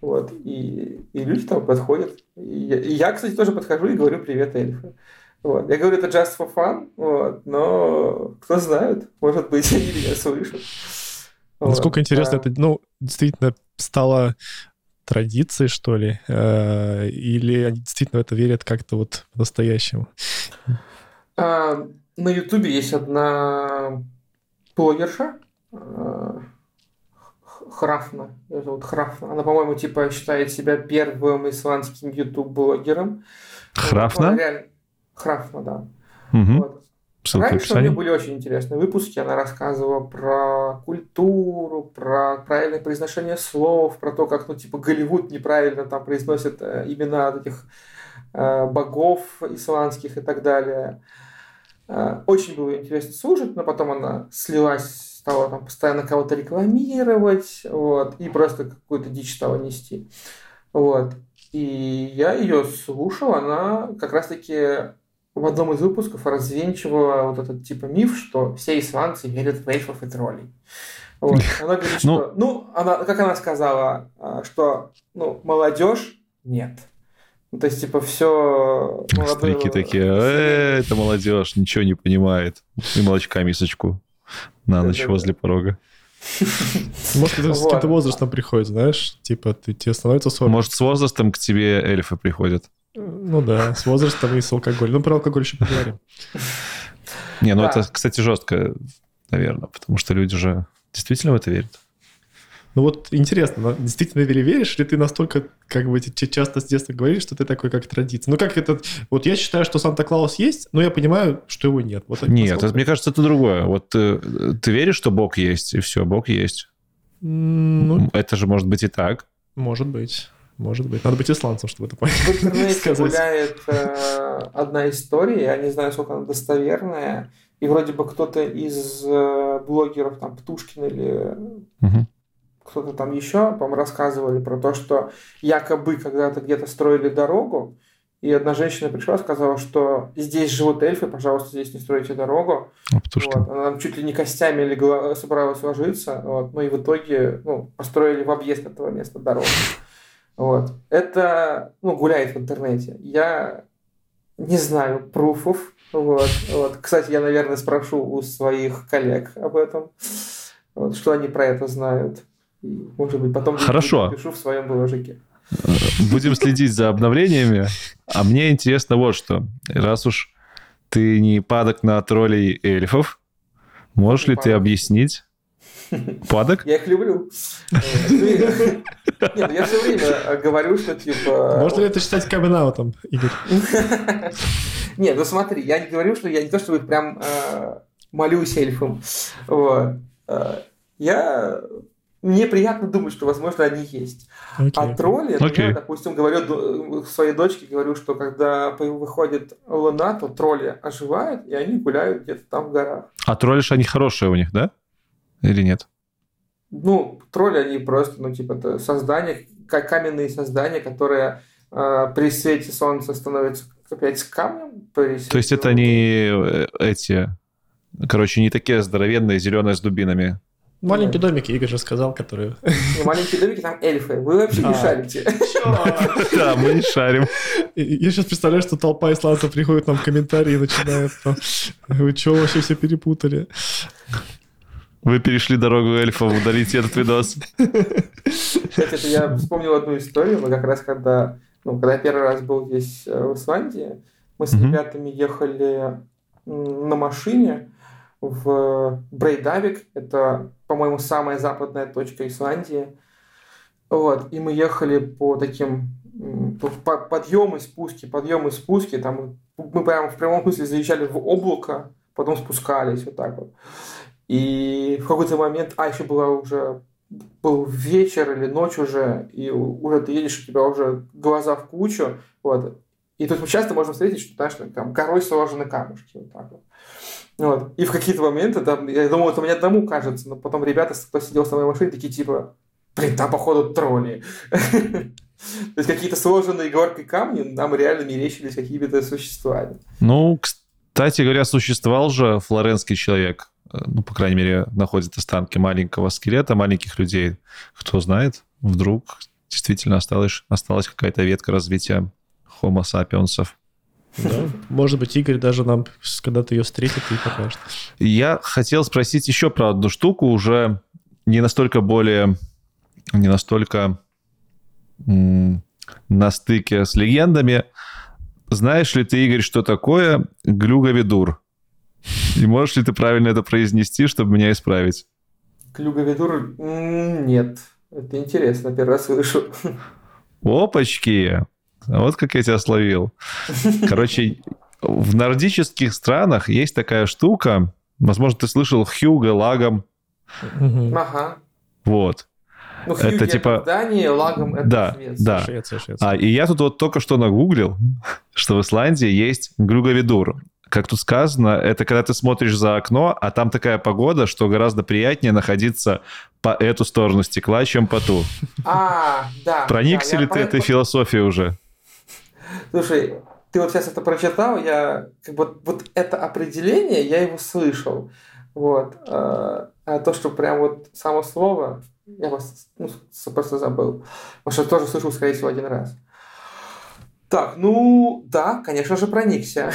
вот, и, и люди там подходят. И я, и я, кстати, тоже подхожу и говорю «Привет, эльфы». Вот. Я говорю, это just for fun, вот, но кто знает, может быть, они меня слышат. Насколько вот, интересно, да. Это, ну, действительно стало... традиции, что ли? Или они действительно в это верят как-то вот по-настоящему? А, на Ютубе есть одна блогерша, Храфна. Ее зовут Храфна. Она, по-моему, типа считает себя первым исландским ютуб-блогером. Храфна? Реально... Храфна, да. Угу. Вот. Раньше у нее были очень интересные выпуски. Она рассказывала про культуру, про правильное произношение слов, про то, как, ну, типа, Голливуд неправильно там произносит имена этих э, богов исландских и так далее. Э, очень было интересно слушать, но потом она слилась, стала там постоянно кого-то рекламировать, вот, и просто какую-то дичь стала нести. Вот. И я ее слушал, она как раз-таки... в одном из выпусков развенчивала вот этот типа миф, что все исландцы верят в эльфов и троллей. Вот. Она говорит, что... Ну, она, как она сказала, что ну, молодежь нет. Ну, то есть, типа, все... Старики молодые... такие, э, это молодежь, ничего не понимает. И молочка мисочку на ночь возле порога. Может, это с каким-то возрастом приходит, знаешь? Типа, тебе становится сорок. Может, с возрастом к тебе эльфы приходят. Ну да, с возрастом и с алкоголем. Ну, про алкоголь еще поговорим. Не, ну это, кстати, жестко, наверное, потому что люди же действительно в это верят. Ну вот интересно, действительно веришь ли ты настолько, как бы часто с детства говоришь, что ты такой, как традиция? Ну как этот... Вот я считаю, что Санта-Клаус есть, но я понимаю, что его нет. Вот нет, это, мне кажется, это другое. Вот ты, ты веришь, что Бог есть, и все, Бог есть. Ну, это же может быть и так. Может быть. Может быть. Надо быть исландцем, чтобы это понять. В интернете гуляет э, одна история, я не знаю, сколько она достоверная, и вроде бы кто-то из э, блогеров, там, Птушкин или... Угу. Кто-то там еще, по-моему, рассказывали про то, что якобы когда-то где-то строили дорогу, и одна женщина пришла и сказала, что здесь живут эльфы, пожалуйста, здесь не стройте дорогу. Вот. Она там чуть ли не костями легла, собралась ложиться, вот. Ну и в итоге ну, построили в объезд этого места дорогу. Вот. Это ну, гуляет в интернете. Я не знаю пруфов. Вот. Вот. Кстати, я, наверное, спрошу у своих коллег об этом, вот, что они про это знают. Может быть, потом Хорошо. Пишу в своем бложике. Будем следить за обновлениями. А мне интересно вот что. Раз уж ты не падок на троллей эльфов, можешь ли падок. ты объяснить? Падок? Я их люблю. Нет, я все время говорю, что типа... Можно ли это считать камин-аутом, Игорь? Нет, ну смотри, я не говорю, что я не то, чтобы их прям молюсь эльфам. Я... Мне приятно думать, что, возможно, они есть. Okay. А тролли, okay. я, допустим, говорю своей дочке, говорю, что когда выходит луна, то тролли оживают, и они гуляют где-то там в горах. А тролли же они хорошие у них, да? Или нет? Ну, тролли, они просто, ну, типа, это создания, как каменные создания, которые э, при свете солнца становятся опять камнем. То есть это они эти, короче, не такие здоровенные, зеленые с дубинами. Маленькие домики, Игорь же сказал, которые... И маленькие домики, там эльфы. Вы вообще не шарите. Да, мы не шарим. Я сейчас представляю, что толпа исландцев приходит нам в комментарии и начинает... Вы что, вообще все перепутали? Вы перешли дорогу эльфов, удалите этот видос. Кстати, я вспомнил одну историю. Мы как раз когда... Ну, когда я первый раз был здесь, в Исландии, мы с ребятами ехали на машине в Брейдавик. Это, по-моему, самая западная точка Исландии. Вот. И мы ехали по таким подъемы, спуски, подъемы, спуски. Там мы прям в прямом смысле заезжали в облако, потом спускались вот так вот. И в какой-то момент, а еще была уже был вечер или ночь уже, и уже ты едешь, у тебя уже глаза в кучу. Вот. И тут мы часто можем встретить, что, знаешь, там горой сложены камушки. Вот так вот. Вот. И в какие-то моменты, там, я думал, это мне одному кажется, но потом ребята, кто сидел со мной в машине, такие типа, блин, там, походу, тролли. То есть какие-то сложенные горкой камни, нам реально мерещились какими-то существами. Ну, кстати говоря, существовал же флоренский человек, ну, по крайней мере, находит останки маленького скелета, маленьких людей. Кто знает, вдруг действительно осталась, осталась какая-то ветка развития Homo sapiens. Да. Может быть, Игорь даже нам когда-то ее встретит и покажет. Я хотел спросить еще про одну штуку, уже не настолько более, не настолько м- на стыке с легендами. Знаешь ли ты, Игорь, что такое глюговидур? И можешь ли ты правильно это произнести, чтобы меня исправить? Глюговидур? Нет. Это интересно, первый раз слышу. Опачки! Вот как я тебя словил. Короче, в нордических странах есть такая штука. Возможно, ты слышал Хьюга Лагом. Ага. Вот. Ну, Хьюга это типа... в Дании, Лагом это да, Швеция. Да. Швеция, Швеция. А, и я тут вот только что нагуглил, что в Исландии есть глюговидур. Как тут сказано, это когда ты смотришь за окно, а там такая погода, что гораздо приятнее находиться по эту сторону стекла, чем по ту. А, да. Проникся ли ты этой философией уже? Слушай, ты вот сейчас это прочитал, я как бы вот это определение, я его слышал. Вот. А то, что прям вот само слово, я вас ну, просто забыл. Потому что тоже слышал, скорее всего, один раз. Так, ну да, конечно же, проникся.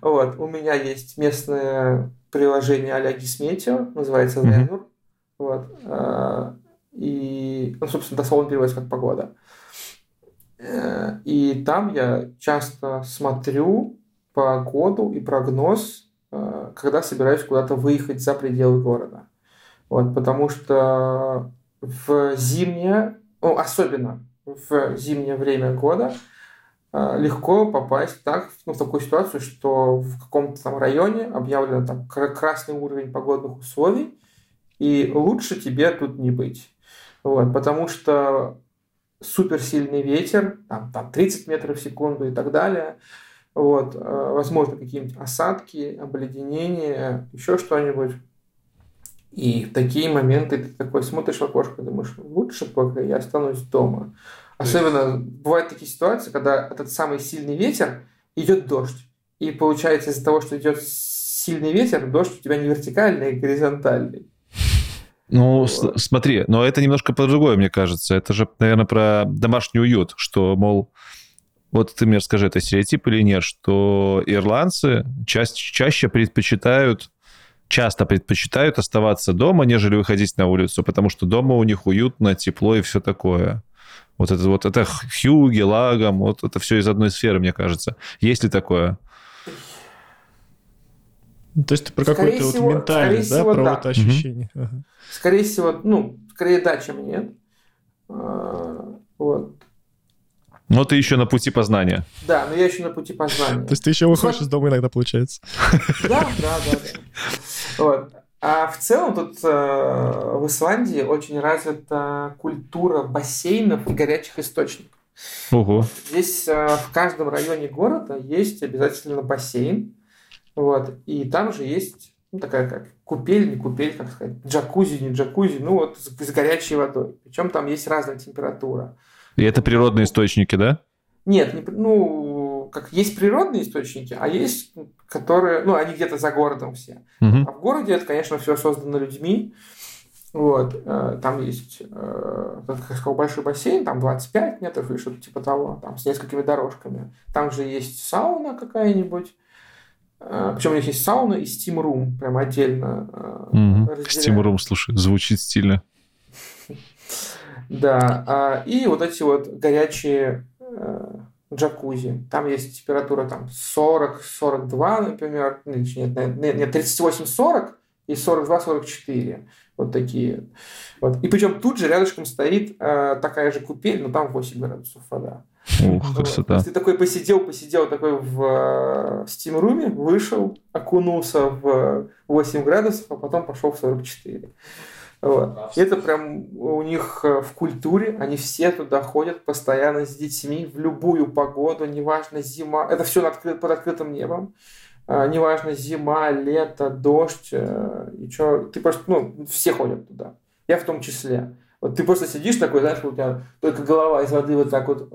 Вот. У меня есть местное приложение а-ля Гисметео, называется Венур. Вот. И, ну, собственно, дословно переводится как погода. И там я часто смотрю погоду и прогноз, когда собираюсь куда-то выехать за пределы города. Вот, потому что в зимнее, ну, особенно в зимнее время года, легко попасть так, ну, в такую ситуацию, что в каком-то там районе объявлен там красный уровень погодных условий, и лучше тебе тут не быть. Вот, потому что суперсильный ветер, там, там тридцать метров в секунду и так далее, вот, возможно, какие-нибудь осадки, обледенения, еще что-нибудь. И в такие моменты ты такой смотришь в окошко и думаешь, лучше пока я останусь дома. Особенно бывают такие ситуации, когда этот самый сильный ветер, идет дождь. И получается, из-за того, что идет сильный ветер, дождь у тебя не вертикальный, а горизонтальный. Ну, вот. с- смотри, но это немножко по-другому, мне кажется. Это же, наверное, про домашний уют, что, мол, вот ты мне расскажи, это стереотип или нет, что ирландцы ча- чаще предпочитают часто предпочитают оставаться дома, нежели выходить на улицу, потому что дома у них уютно, тепло и все такое. Вот это, вот это Хьюги, Лагом, вот это все из одной сферы, мне кажется. Есть ли такое? То есть ты про скорее какой-то всего, вот ментальный, да, всего, про да. Вот ощущение? Угу. Ага. Скорее всего, ну, скорее да, чем нет. Вот. Но ты еще на пути познания. Да, но я еще на пути познания. То есть ты еще выходишь из дома иногда, получается. Да, да, да. Вот. А в целом тут э, в Исландии очень развита культура бассейнов и горячих источников. Угу. Здесь э, в каждом районе города есть обязательно бассейн. Вот. И там же есть ну, такая как купель, не купель, как сказать, джакузи, не джакузи, ну вот с, с горячей водой. Причем там есть разная температура. И это природные источники, да? Нет, не, ну, как есть природные источники, а есть, которые, ну, они где-то за городом все. Угу. А в городе это, конечно, все создано людьми. Вот, там есть, как сказал, большой бассейн, там двадцать пять метров или что-то типа того, там с несколькими дорожками. Там же есть сауна какая-нибудь. Причем у них есть сауна и стим-рум, прям отдельно. Угу. Стим-рум, слушай, звучит стильно. Да, и вот эти вот горячие джакузи. Там есть температура там, сорок сорок два, например. Нет, нет, тридцать восемь сорок и сорок два сорок четыре. Вот такие. Вот. И причем тут же рядышком стоит такая же купель, но там восемь градусов вода. Ух, красота. Вот. Ты такой посидел, посидел такой в стим-руме, вышел, окунулся в восемь градусов, а потом пошел в сорок четыре. Вот. Это прям у них в культуре, они все туда ходят постоянно с детьми в любую погоду, неважно зима, это все под открытым небом, неважно зима, лето, дождь, и что, ты просто, ну, все ходят туда, я в том числе. Вот ты просто сидишь такой, знаешь, у тебя только голова из воды вот так вот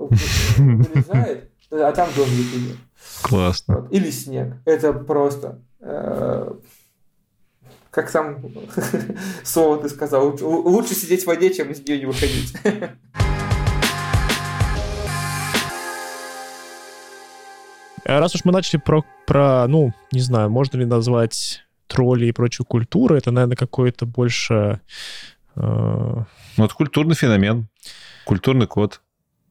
вылезает, а там дождик идет. Классно. Вот. Или снег, это просто... Как там слово ты сказал, лучше, лучше сидеть в воде, чем из нее не выходить. Раз уж мы начали про, про, ну, не знаю, можно ли назвать тролли и прочую культуру, это, наверное, какой-то больше... Э... Ну, это культурный феномен, культурный код.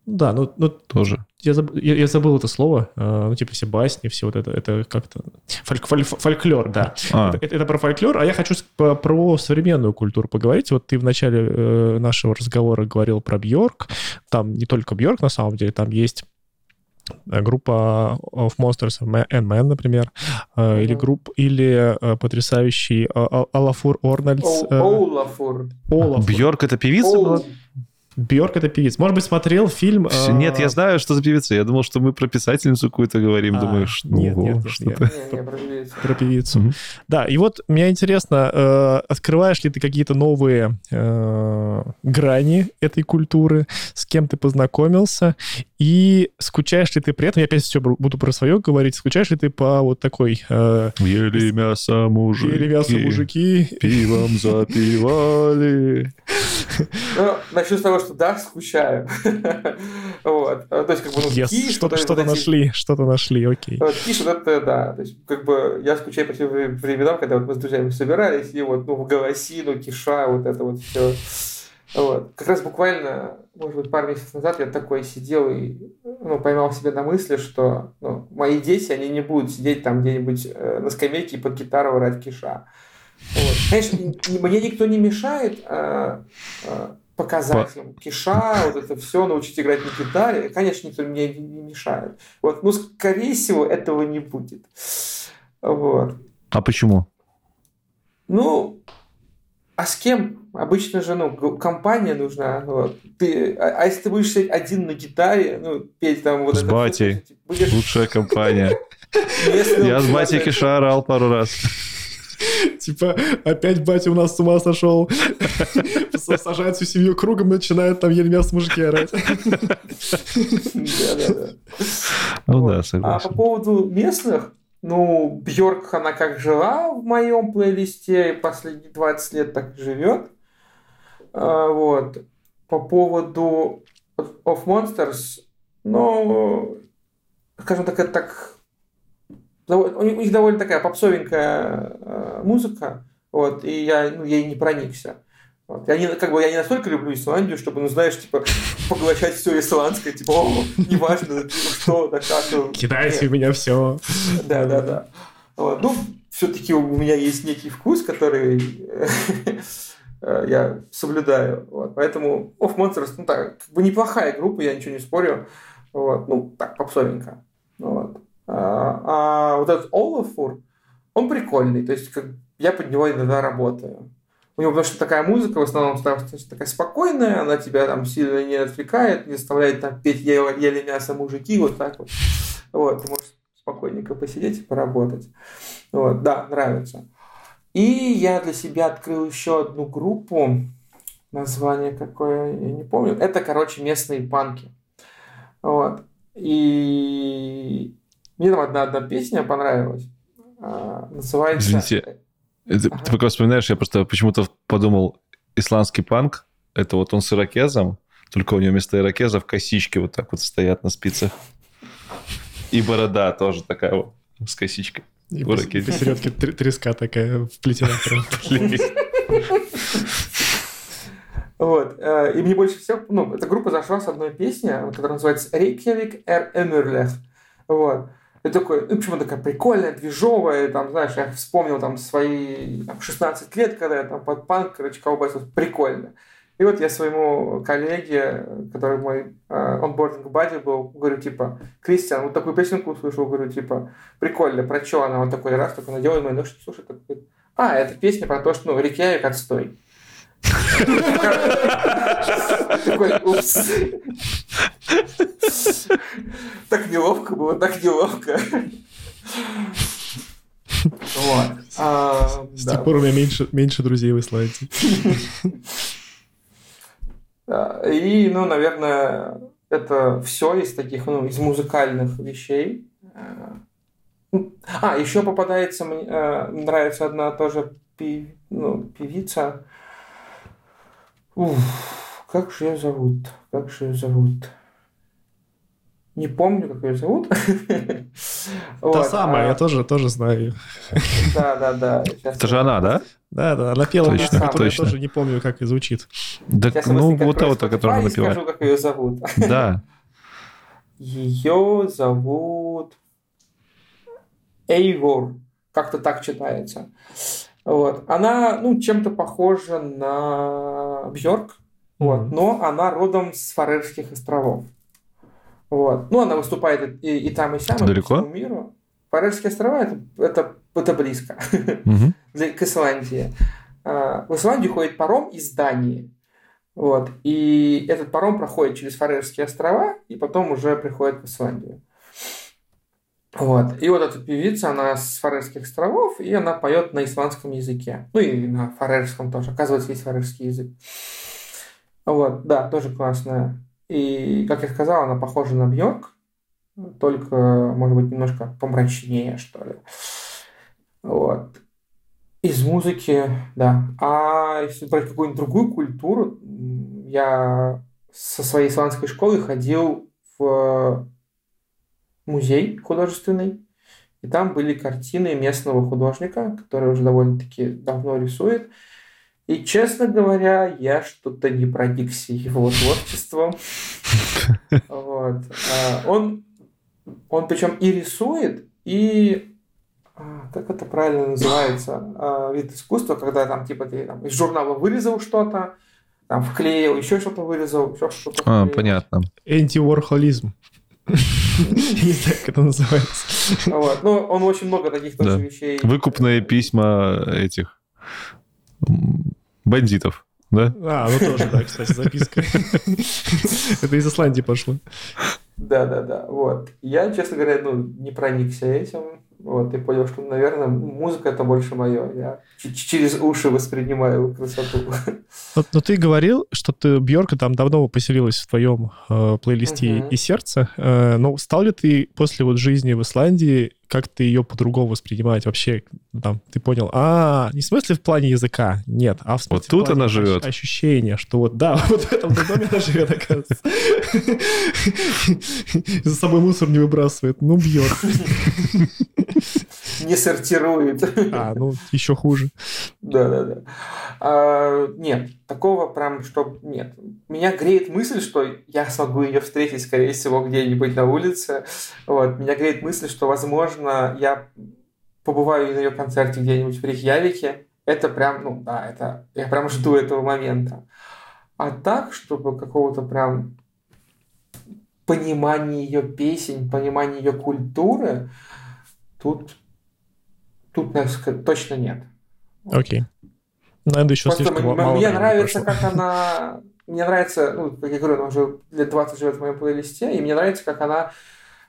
Да, ну... ну тоже. Я забыл, я, я забыл это слово. Э, ну, типа все басни, все вот это. Это как-то... Фольк, фольк, фольклор, да. А. Это, это про фольклор. А я хочу по, про современную культуру поговорить. Вот ты в начале э, нашего разговора говорил про Бьорк. Там не только Бьорк, на самом деле. Там есть группа Of Monsters and Men, например. Э, mm-hmm. Или групп... Или э, потрясающий э, Олафур Орнальдс. Э, Олафур. Олафур. Бьорк — это певица была? Бьорк — это певица. Может быть, смотрел фильм... Нет, я знаю, что за певица. Я думал, что мы про писательницу какую-то говорим. А, думаешь, ну, нет, нет, нет, что-то... Нет, нет, нет, про певицу. Про певицу. Mm-hmm. Да, и вот мне интересно, открываешь ли ты какие-то новые э, грани этой культуры, с кем ты познакомился, и скучаешь ли ты при этом, я опять все буду про свое говорить, скучаешь ли ты по вот такой... Э, ели мясо мужики, ели мясо мужики, пивом запивали... Ну, начну с того, что да, скучаю. Вот. То есть, как бы, ну, yes, киш, что-то, что-то вот эти... нашли, что-то нашли, окей. Вот, киш, вот это, да. То есть, как бы, я скучаю по тем временам, когда вот мы с друзьями собирались, и вот, ну, голосину, киша, вот это вот все. Вот. Как раз буквально, может быть, пару месяцев назад я такой сидел и ну, поймал себя на мысли, что ну, мои дети, они не будут сидеть там где-нибудь э, на скамейке и под гитару ворать Киша. Вот. Конечно, мне никто не мешает э, э, показать им Киша, вот это все, научить играть на гитаре. Конечно, никто мне не мешает. Вот. Но, скорее всего, этого не будет. Вот. А почему? Ну... А с кем? Обычно же, ну, компания нужна. Вот. Ты, а, а если ты будешь сидеть один на гитаре, ну, петь там вот с это... С батей. Будешь... Лучшая компания. Я с батей Киша орал пару раз. Типа, опять батя у нас с ума сошел. Сажает всю семью кругом, начинает там еле мясо мужики орать. Да-да-да. Ну да, согласен. А по поводу местных... Ну, Бьорк, она как жила в моем плейлисте, последние двадцать лет так и живет. А, вот. По поводу Of Monsters, ну, скажем так, это так... У них довольно такая попсовенькая музыка, вот, и я ну, ей не проникся. Вот. Я, не, как бы, я не настолько люблю Исландию, чтобы, ну, знаешь, типа, поглощать все исландское, типа, о, неважно, что, да как. Кидайте в меня все. Да, да, да. Вот. Ну, все-таки у меня есть некий вкус, который я соблюдаю. Вот. Поэтому Of Monsters, ну так, как бы неплохая группа, я ничего не спорю. Вот. Ну, так, попсовенько. Вот. А, а вот этот Олафур, он прикольный, то есть как, я под него иногда работаю. У него потому что такая музыка в основном такая спокойная, она тебя там сильно не отвлекает, не заставляет там петь еле, еле мясо мужики, вот так вот. Вот, ты можешь спокойненько посидеть и поработать. Вот, да, нравится. И я для себя открыл еще одну группу, название какое, я не помню. Это, короче, местные панки. Вот. И мне там одна, одна песня понравилась. Называется... Извините. Ты ага. пока вспоминаешь, я просто почему-то подумал, исландский панк, это вот он с ирокезом, только у него вместо ирокезов косички вот так вот стоят на спицах. И борода тоже такая вот, с косичкой. И посередке треска такая вплетена. Вот. И мне больше всего... Ну, эта группа зашла с одной песни, которая называется «Рейкьявик эр Эмюрлех». Вот. И такой, ну, почему такая прикольная, движовая, там, знаешь, я вспомнил там свои там, шестнадцать лет, когда я там под панк, короче, колбасил, прикольно. И вот я своему коллеге, который мой онбординг-бадди был, говорю, типа, Кристиан, вот такую песенку услышал, говорю, типа, прикольно, про что она? Он такой раз только надел, и мой нож, слушай, такой, а, это песня про то, что, ну, Рейкьявик, отстой. Такой, упс. Так неловко было, так неловко. С тех пор у меня меньше друзей в Исландии. И, ну, наверное, это все из таких, ну, из музыкальных вещей. А, еще попадается, мне нравится одна тоже певица. Уф, как же ее зовут? Как же ее зовут? Не помню, как ее зовут. Та самая, я тоже знаю. Да, да, да. Это же она, да? Да, да, она пела песню, которую я тоже не помню, как и звучит. Ну, вот та, которую она пела. Я скажу, как ее зовут. Да. Ее зовут Эйвор. Как-то так читается. Вот. Она, ну, чем-то похожа на Бьорк, mm-hmm. вот, но она родом с Фарерских островов. Вот. Ну, она выступает и, и там, и сям, и по всему миру. Фарерские острова это, это, это близко mm-hmm. для, к Исландии. А, в Исландию ходит паром из Дании. Вот, и этот паром проходит через Фарерские острова и потом уже приходит в Исландию. Вот. И вот эта певица, она с Фарерских островов, и она поет на исландском языке. Ну и на фарерском тоже. Оказывается, есть фарерский язык. Вот, да, тоже классная. И, как я сказал, она похожа на Бьорк, только, может быть, немножко помрачнее, что ли. Вот. Из музыки, да. А если брать какую-нибудь другую культуру, я со своей исландской школы ходил в... музей художественный, и там были картины местного художника, который уже довольно-таки давно рисует, И, честно говоря, я что-то не проникся его творчеством. Вот. Он, он причем и рисует, и... Как это правильно называется? Вид искусства, когда там типа ты там, из журнала вырезал что-то, там вклеил, еще что-то вырезал, еще что-то вклеил. А, понятно. Энти-ворхолизм. Не знаю, как это называется. Ну, он очень много таких тоже вещей. Выкупные письма этих... бандитов, да? А, ну тоже, да, кстати, записка. Это из Исландии пошло. Да-да-да, вот. Я, честно говоря, ну, не проникся этим, вот, и понял, что, наверное, музыка это больше мое. Я через уши воспринимаю красоту. Но ты говорил, что ты, Бьорка, там давно поселилась в твоем э, плейлисте угу. и сердце, э, но стал ли ты после вот жизни в Исландии как ты ее по-другому воспринимать вообще? Там, ты понял, а, не в смысле в плане языка, нет, а в смысле вот тут она живет. Ощущение, что вот, да, вот в этом доме она живет, оказывается. За собой мусор не выбрасывает, ну бьет. Не сортирует. А, ну, еще хуже. Да-да-да. А, нет, такого прям, что... Нет. Меня греет мысль, что я смогу ее встретить, скорее всего, где-нибудь на улице. Вот. Меня греет мысль, что, возможно, я побываю на ее концерте где-нибудь в Рейкьявике. Это прям, ну, да, это... Я прям жду этого момента. А так, чтобы какого-то прям понимания ее песен, понимания ее культуры... Тут, тут точно нет. Окей. Надо еще Просто слишком м- мало Мне нравится, прошло. Как она... Мне нравится... Ну, как я говорю, она уже лет двадцать живет в моем плейлисте, и мне нравится, как она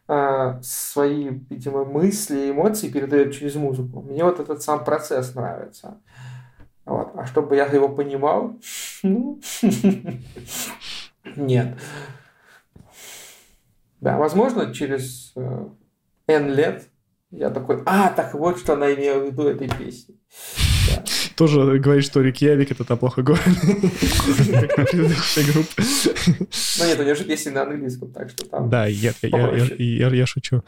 э, свои, видимо, мысли, эмоции передает через музыку. Мне вот этот сам процесс нравится. Вот. А чтобы я его понимал... Ну... Нет. Да, возможно, через N лет я такой, а, так вот, что она имела в виду этой песни. Да. Тоже говорит, что Рейкьявик это там плохой город. Как предыдущая группа. Ну нет, у нее же песни на английском, так что там... Да, я шучу.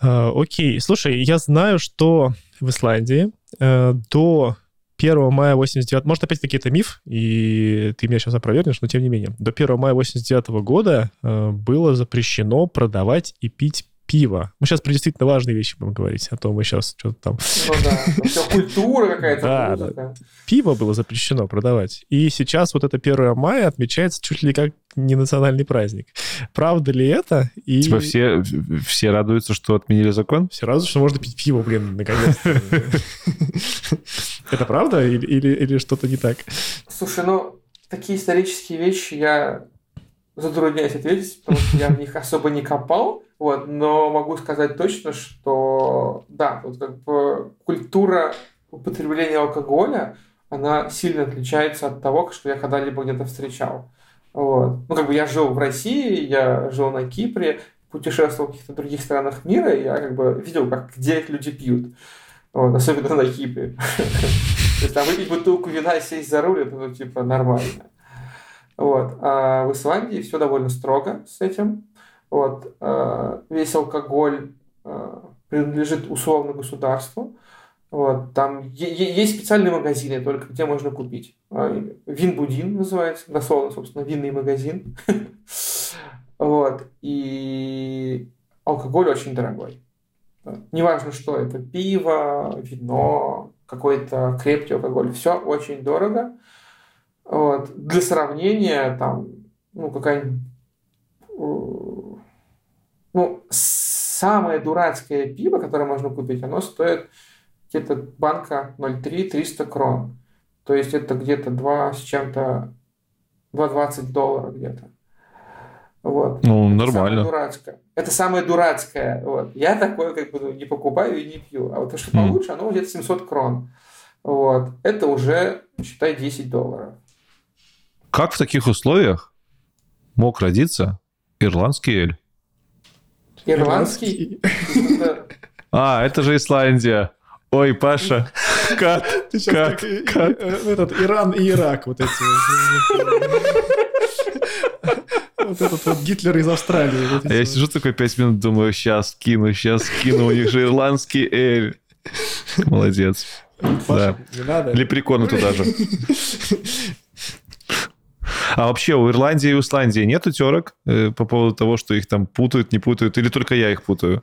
Окей, слушай, я знаю, что в Исландии до... первого мая восемьдесят девятого... Может, опять-таки, это миф, и ты меня сейчас опровергнешь, но тем не менее. До первого мая восемьдесят девятого года было запрещено продавать и пить пиво. Мы сейчас про действительно важные вещи будем говорить, а то мы сейчас что-то там... Ну да, все культура какая-то. Да, да. Пиво было запрещено продавать. И сейчас вот это первое мая отмечается чуть ли как не национальный праздник. Правда ли это? И... Типа все, все радуются, что отменили закон? Все радуются, что можно пить пиво, блин, наконец-то. Это правда или что-то не так? Слушай, ну, такие исторические вещи я затрудняюсь ответить, потому что я в них особо не копал. Вот, но могу сказать точно, что да, вот как бы культура употребления алкоголя, она сильно отличается от того, что я когда-либо где-то встречал. Вот. Ну, как бы я жил в России, я жил на Кипре, путешествовал в каких-то других странах мира, и я как бы видел, как где люди пьют. Вот, особенно на Кипре. То есть там выпить бутылку вина и сесть за руль, это ну типа нормально. А в Исландии все довольно строго с этим. Вот, э, весь алкоголь э, принадлежит условно государству. Вот, там е- е- есть специальные магазины, только где можно купить. Э, Винбудин называется, дословно, собственно, винный магазин. Вот, и алкоголь очень дорогой. Неважно, что это, пиво, вино, какой-то крепкий алкоголь, все очень дорого. Вот, для сравнения, там, ну, какая-нибудь Ну, самое дурацкое пиво, которое можно купить, оно стоит где-то банка ноль целых три десятых триста крон. То есть это где-то два с чем-то, два двадцать доллара где-то. Вот. Ну, это нормально. Самое дурацкое. Это самое дурацкое. Вот. Я такое как бы не покупаю и не пью. А вот то, что mm. получше, оно где-то семьсот крон. Вот. Это уже, считай, десять долларов. Как в таких условиях мог родиться ирландский эль? Ирландский? А, это же Исландия. Ой, Паша, как? Как? Этот Иран и Ирак, вот эти. Вот этот вот Гитлер из Австралии. А я сижу такой пять минут, думаю, сейчас кину, сейчас кину, у них же ирландский эль. Молодец. Паша, да. Не надо. Лепреконы туда же. А вообще у Ирландии и у Исландии нету терок э, по поводу того, что их там путают, не путают, или только я их путаю?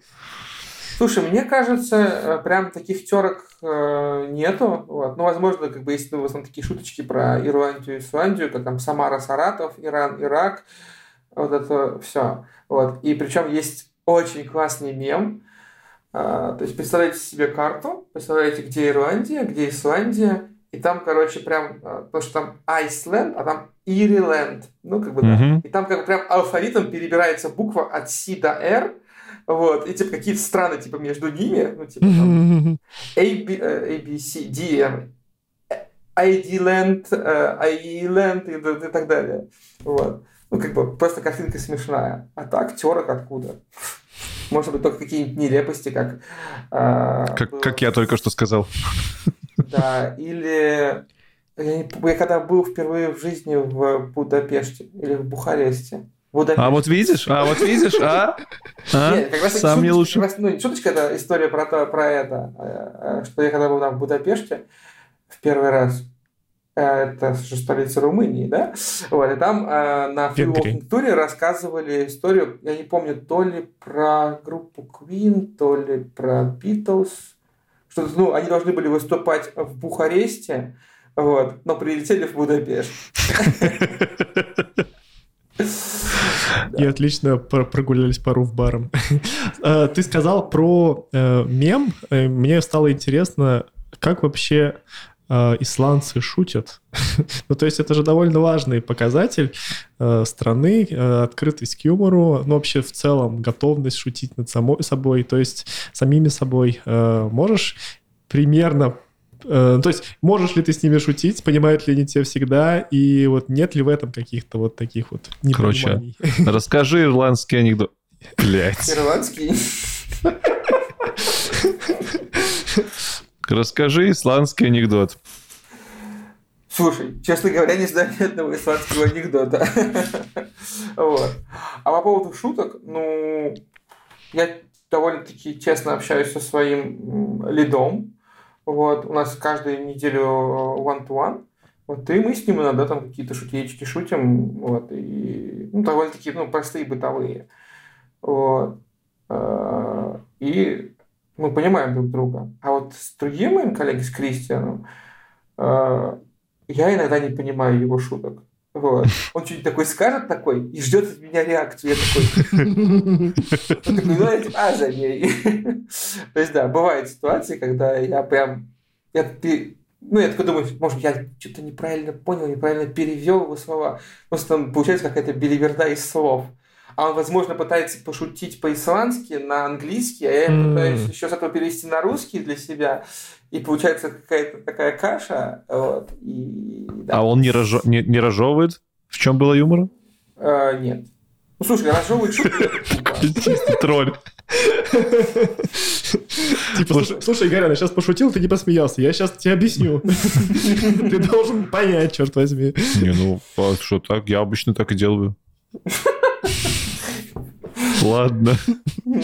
Слушай, мне кажется, прям таких терок э, нету. Вот. Ну, возможно, как бы есть, ну, в основном такие шуточки про Ирландию и Исландию, как там Самара, Саратов, Иран, Ирак, вот это все. Вот. И причем есть очень классный мем. Э, то есть представляете себе карту, представляете, где Ирландия, где Исландия. И там, короче, прям, потому что там Iceland, а там Ириленд. Ну, как бы, да. Uh-huh. И там как бы прям алфавитом перебирается буква от С до Р. Вот. И, типа, какие-то страны, типа, между ними. Ну, типа, там A B C D M, Айдиленд, Айленд и так далее. Вот. Ну, как бы, просто картинка смешная. А так, терок откуда? Может быть, только какие-нибудь нелепости, как... Как я только что сказал. Да, или я, я когда был впервые в жизни в Будапеште или в Бухаресте. Будапеште. А вот видишь, а вот видишь, а? а? Нет, как раз сам не лучше. Раз, ну, не шуточка, это история про, то, про это, что я когда был там в Будапеште в первый раз, это же столица Румынии, да? Вот, и там на фри-уокинг-туре рассказывали историю, я не помню, то ли про группу Queen, то ли про Beatles. Что, ну, они должны были выступать в Бухаресте, вот, но прилетели в Будапешт. И отлично прогулялись по руф-барам. Ты сказал про мем. Мне стало интересно, как вообще исландцы шутят. Ну, то есть, это же довольно важный показатель страны, открытость к юмору, ну, вообще, в целом, готовность шутить над самой собой, то есть, самими собой. Можешь примерно... То есть, можешь ли ты с ними шутить, понимают ли они тебя всегда, и вот нет ли в этом каких-то вот таких вот непониманий? Короче, расскажи ирландский анекдот. Блядь. Ирландский? Расскажи исландский анекдот. Слушай, честно говоря, не знаю ни одного исландского анекдота. А по поводу шуток, ну, я довольно-таки честно общаюсь со своим лидом. У нас каждую неделю one-to-one. Вот, и мы с ним иногда там какие-то шутеечки шутим. Вот, и, ну, довольно-таки, ну, простые бытовые. Вот. И мы понимаем друг друга. А вот с другим моим коллегой, с Кристианом, э, я иногда не понимаю его шуток. Вот. Он что-нибудь такой скажет такой и ждет от меня реакцию. Я такой... Он такой, ну, я типа, а, за ней. То есть, да, бывают ситуации, когда я прям... Ну, я такой думаю, может, я что-то неправильно понял, неправильно перевел его слова. Просто там получается какая-то белиберда из слов. А он, возможно, пытается пошутить по-исландски на английский, а я mm. пытаюсь еще с этого перевести на русский для себя, и получается какая-то такая каша. Вот, и, да. А он не, разж... не, не разжевывает? В чем было юмора? А, нет. Ну, слушай, разжевывает шутки. Чистый тролль. Слушай, Игорь, я сейчас пошутил, ты не посмеялся. Я сейчас тебе объясню. Ты должен понять, черт возьми. Не, ну, что так? Я обычно так и делаю. Ладно. Ну,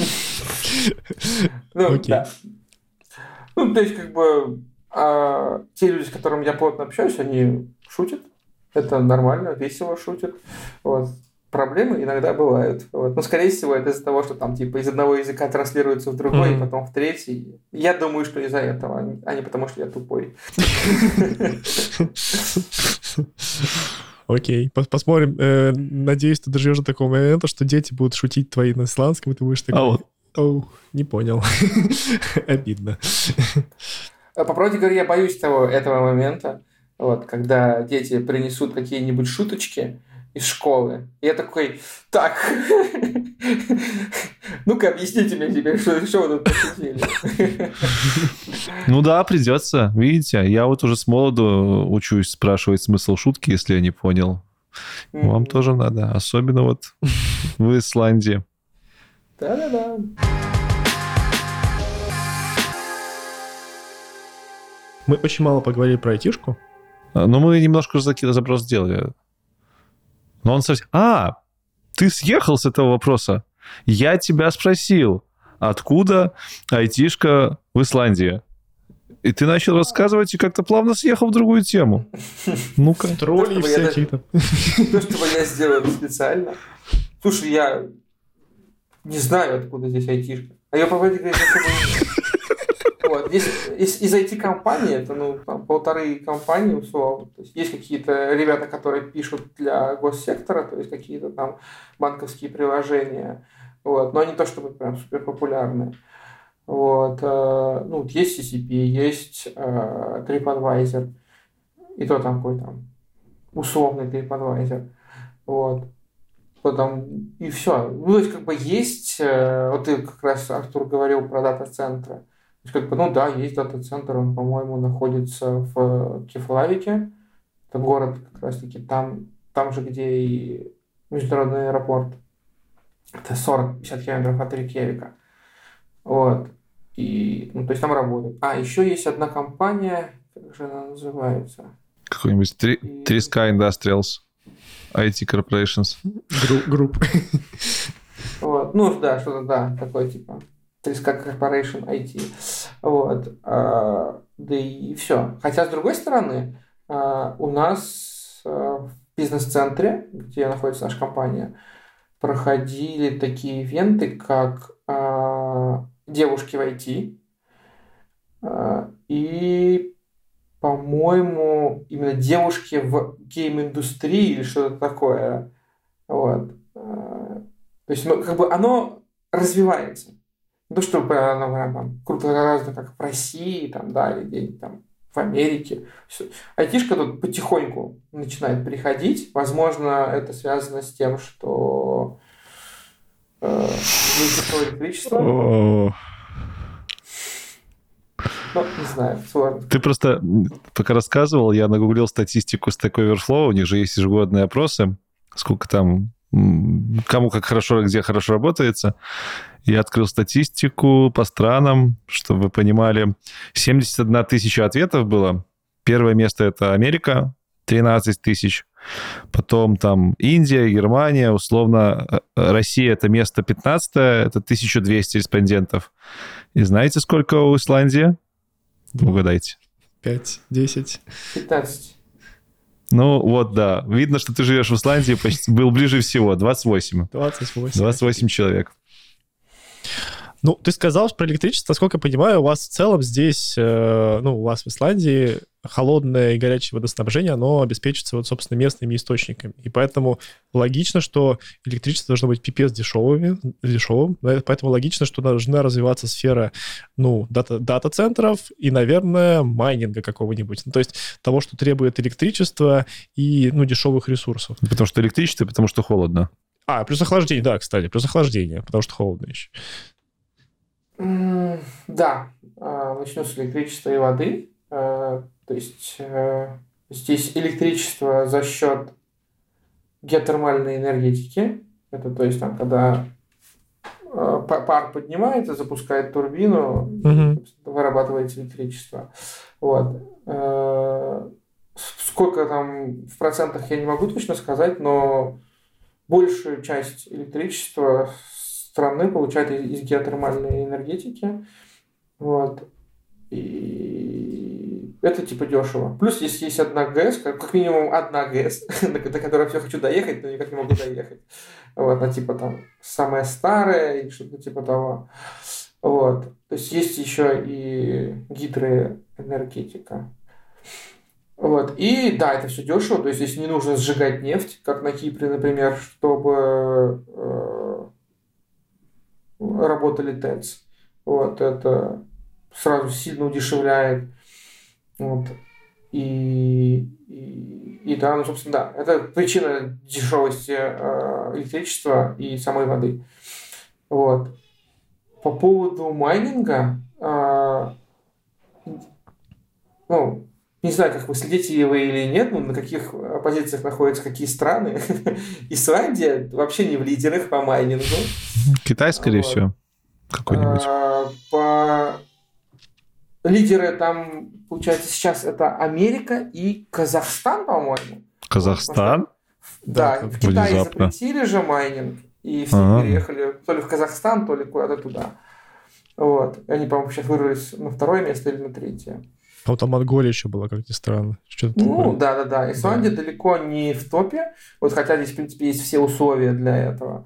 okay. Да. Ну, то есть, как бы, а, те люди, с которыми я плотно общаюсь, они шутят. Это нормально, весело шутят. Вот. Проблемы иногда бывают. Вот. Но, скорее всего, это из-за того, что там, типа, из одного языка транслируется в другой, mm-hmm. и потом в третий. Я думаю, что из-за этого, а не потому, что я тупой. Окей, посмотрим. Надеюсь, ты доживешь до такого момента, что дети будут шутить твои на исландском, и ты будешь такой... Оу, не понял. Обидно. По правде говоря, я боюсь того, этого момента, вот, когда дети принесут какие-нибудь шуточки из школы. Я такой, так, ну-ка объясните мне теперь, что, что вы тут посетили. Ну да, придется, видите, я вот уже с молоду учусь спрашивать смысл шутки, если я не понял. Mm-hmm. Вам тоже надо, особенно вот в Исландии. Да-да-да. Мы очень мало поговорили про айтишку. Но мы немножко запрос сделали. Но он совсем... А, ты съехал с этого вопроса. Я тебя спросил, откуда айтишка в Исландии? И ты начал рассказывать и как-то плавно съехал в другую тему. Ну-ка. Тролли и всякие там. То, что я сделал специально. Слушай, я не знаю, откуда здесь айтишка. А я, по правде говоря, из ай ти-компании, это ну там полторы компании условно. То есть, есть какие-то ребята, которые пишут для госсектора, то есть какие-то там банковские приложения. Вот. Но не то чтобы прям суперпопулярные. Вот. Ну, есть си си пи, есть э, TripAdvisor, и то там какой-то там условный TripAdvisor. Вот. Потом, и все. Ну, то есть, как бы есть, э, вот ты как раз, Артур, говорил про дата-центры. То есть, как бы, ну да, есть дата-центр, он, по-моему, находится в Кефлавике. Это город как раз-таки там, там же, где и международный аэропорт. Это сорок-пятьдесят километров от Рейкьявика. Вот. И, ну, то есть там работают. А, еще есть одна компания, как же она называется? Какой-нибудь три, и... Триска Industrials, ай ти Corporations. Групп. Вот. Ну, да, что-то, да, такое типа Триска Corporation ай ти. Вот. А, да и все. Хотя, с другой стороны, у нас в бизнес-центре, где находится наша компания, проходили такие ивенты, как девушки в ай ти. И, по-моему, именно девушки в гейм-индустрии или что-то такое. Вот. То есть, ну, как бы оно развивается. Не то, чтобы оно прям круто гораздо, как в России, там, да, или где-нибудь там в Америке. Айтишка тут потихоньку начинает приходить. Возможно, это связано с тем, что высокое электричество. О-о-о. Ну, не знаю, сложно. Ты просто пока рассказывал, я нагуглил статистику Stack Overflow, у них же есть ежегодные опросы, сколько там, кому как хорошо, где хорошо работается. Я открыл статистику по странам, чтобы вы понимали. семьдесят одна тысяча ответов было. Первое место — это Америка, тринадцать тысяч. Потом там Индия, Германия, условно, Россия — это место пятнадцатое, это тысяча двести респондентов. И знаете, сколько у Исландии? Угадайте. пять, десять. пятнадцать. Ну вот, да. Видно, что ты живешь в Исландии, почти был ближе всего, двадцать восемь. двадцать восемь. двадцать восемь человек. Ну, ты сказал про электричество. Насколько я понимаю, у вас в целом здесь, ну, у вас в Исландии холодное и горячее водоснабжение, оно обеспечивается, вот, собственно, местными источниками. И поэтому логично, что электричество должно быть пипец дешевыми, дешевым. Поэтому логично, что должна развиваться сфера, ну, дата, дата-центров и, наверное, майнинга какого-нибудь. Ну, то есть того, что требует электричества и, ну, дешевых ресурсов. Потому что электричество, потому что холодно. А, плюс охлаждение, да, кстати, плюс охлаждение, потому что холодно еще. Да, начну с электричества и воды. То есть здесь электричество за счет геотермальной энергетики. Это то есть там, когда пар поднимается, запускает турбину, угу. Вырабатывается электричество. Вот. Сколько там в процентах я не могу точно сказать, но большую часть электричества страны получают из геотермальной энергетики. Вот. И это типа дешево. Плюс есть, есть одна ГЭС, как, как минимум одна ГЭС, до которой я все хочу доехать, но никак не могу доехать. Вот. Она типа там самая старая и что-то типа того. Вот. То есть есть еще и гидроэнергетика. Вот. И да, это все дешево. То есть здесь не нужно сжигать нефть, как на Кипре, например, чтобы э- работали ТЭЦ. Вот, это сразу сильно удешевляет. Вот. И, и, и да, ну, собственно, да, это причина дешевости э, электричества и самой воды. Вот. По поводу майнинга, э, ну, не знаю, как вы следите вы или нет, но на каких позициях находятся какие страны. Исландия вообще не в лидерах по майнингу. Китай, скорее вот. всего, какой-нибудь. А, по... Лидеры там, получается, сейчас это Америка и Казахстан, по-моему. Казахстан? Да, да, в Китае внезапно запретили же майнинг, и все ага. переехали то ли в Казахстан, то ли куда-то туда. Вот. Они, по-моему, сейчас вырвались на второе место или на третье. А вот а Монголия еще была, как ни странно. Что-то ну, да-да-да. Исландия да. далеко не в топе. Вот хотя здесь, в принципе, есть все условия для этого.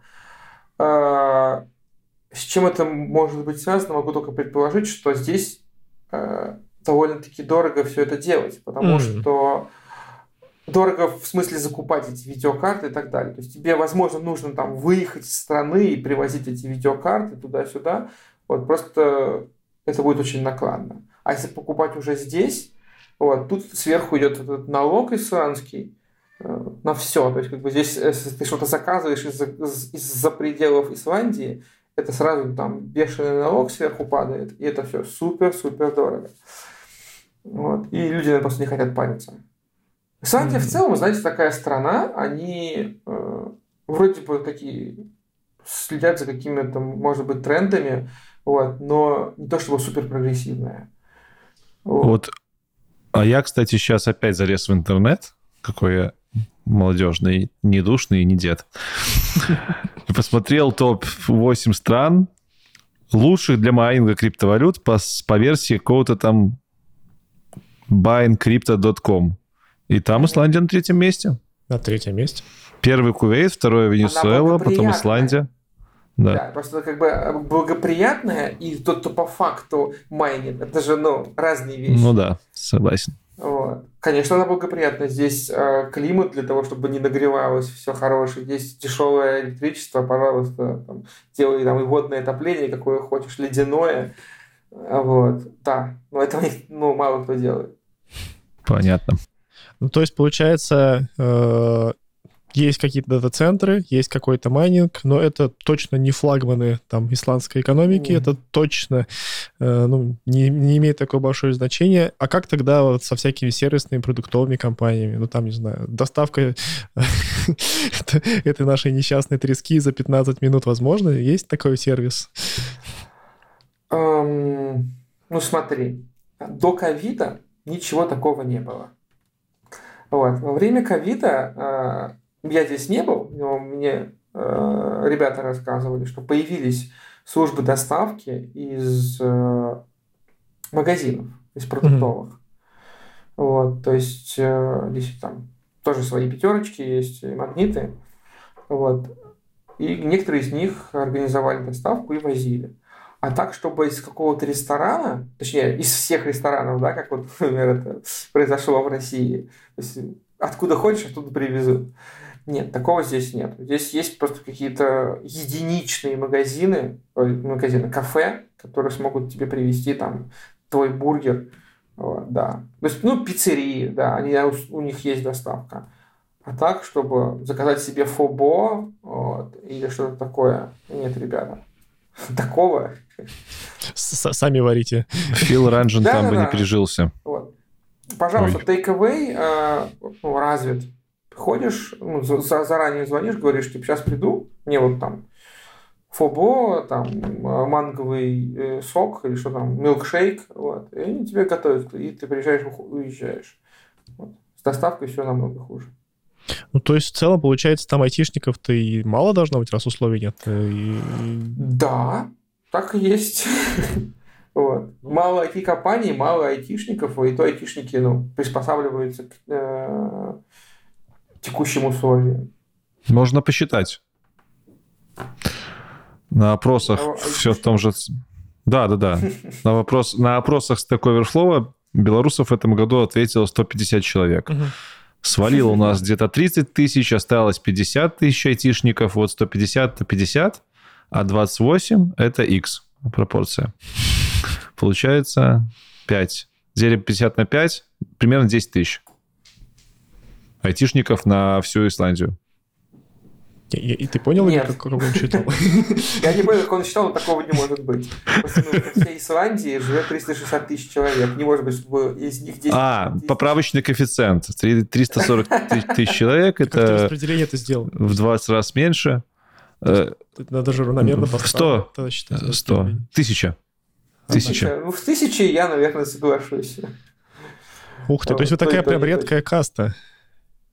С чем это может быть связано, могу только предположить, что здесь довольно-таки дорого все это делать. Потому mm-hmm. что дорого в смысле закупать эти видеокарты и так далее. То есть тебе, возможно, нужно там выехать из страны и привозить эти видеокарты туда-сюда. Вот просто это будет очень накладно. А если покупать уже здесь, вот, тут сверху идет этот налог исландский э, на все. То есть, как бы здесь, если ты что-то заказываешь из-за, из-за пределов Исландии, это сразу там бешеный налог сверху падает, и это все супер-супер дорого. Вот. И люди, наверное, просто не хотят париться. Исландия mm-hmm. в целом, знаете, такая страна, они э, вроде бы такие следят за какими-то, может быть, трендами, вот, но не то чтобы супер прогрессивная. Вот. вот. А я, кстати, сейчас опять залез в интернет. Какой я молодежный, не душный, не дед. Посмотрел топ восемь стран лучших для майнинга криптовалют по, по версии какого-то там байн крипто точка ком. И там Исландия на третьем месте. На третьем месте. Первый Кувейт, второе Венесуэла, потом Исландия. Да. да, просто как бы благоприятное и тот, кто по факту майнит, это же, ну, разные вещи. Ну да, согласен. Вот. Конечно, она благоприятная. Здесь э, климат для того, чтобы не нагревалось, все хорошее. Здесь дешевое электричество, пожалуйста, там, делай там и водное отопление, какое хочешь, ледяное. Вот, да, но этого ну, мало кто делает. Понятно. Ну, то есть, получается... Э- Есть какие-то дата-центры, есть какой-то майнинг, но это точно не флагманы там, исландской экономики, mm-hmm. это точно э, ну, не, не имеет такого большого значения. А как тогда вот со всякими сервисными продуктовыми компаниями? Ну, там, не знаю, доставка этой нашей несчастной трески за пятнадцать минут, возможно? Есть такой сервис? Ну, смотри, до ковида ничего такого не было. Во время ковида... Я здесь не был, но мне э, ребята рассказывали, что появились службы доставки из э, магазинов, из продуктовых. Mm-hmm. Вот, то есть э, здесь там тоже свои пятерочки есть, и магниты. Вот. И некоторые из них организовали доставку и возили. А так, чтобы из какого-то ресторана, точнее, из всех ресторанов, да, как вот, например, это произошло в России, то есть, откуда хочешь, оттуда привезут. Нет, такого здесь нет. Здесь есть просто какие-то единичные магазины, ой, магазины, кафе, которые смогут тебе привезти там твой бургер, вот, да. То есть, ну, пиццерии, да, они, у них есть доставка. А так, чтобы заказать себе фобо, вот, или что-то такое, нет, ребята. Такого. Сами варите. Фил Ранжен там бы не пережился. Пожалуйста, тейк-эвэй э, ну, развит. Ходишь, ну, за, заранее звонишь, говоришь, типа, сейчас приду, мне вот там фобо, там манговый э, сок или что там, милкшейк, вот, и они тебе готовят, и ты приезжаешь, уезжаешь. Вот. С доставкой все намного хуже. Ну, то есть, в целом, получается, там айтишников-то и мало должно быть, раз условий нет. И... Да, так и есть. Вот. Мало ай ти-компаний, мало айтишников, и то айтишники ну, приспосабливаются к э, текущим условиям. Можно посчитать. На опросах а, все айтишники. В том же... Да, да, да. На, вопрос... На опросах Stack Overflow белорусов в этом году ответило сто пятьдесят человек. Угу. Свалило у нас где-то тридцать тысяч, осталось пятьдесят тысяч айтишников. Вот сто пятьдесят на пятьдесят, а двадцать восемь – это X пропорция. Получается пять. Делим пятьдесят на пять, примерно десять тысяч айтишников на всю Исландию. И, и ты понял, как он считал? Я не понял, как он считал, но такого не может быть. Во всей Исландии живет триста шестьдесят тысяч человек. Не может быть, чтобы из них десять... А, поправочный коэффициент. триста сорок тысяч человек. Это распределение ты сделал. В двадцать раз меньше. Надо же равномерно поставить. сто. Тысяча. Тысяча. Ну, в тысяче я, наверное, соглашусь. Ух ты, вот. То есть вы такая то, прям то, редкая то. Каста.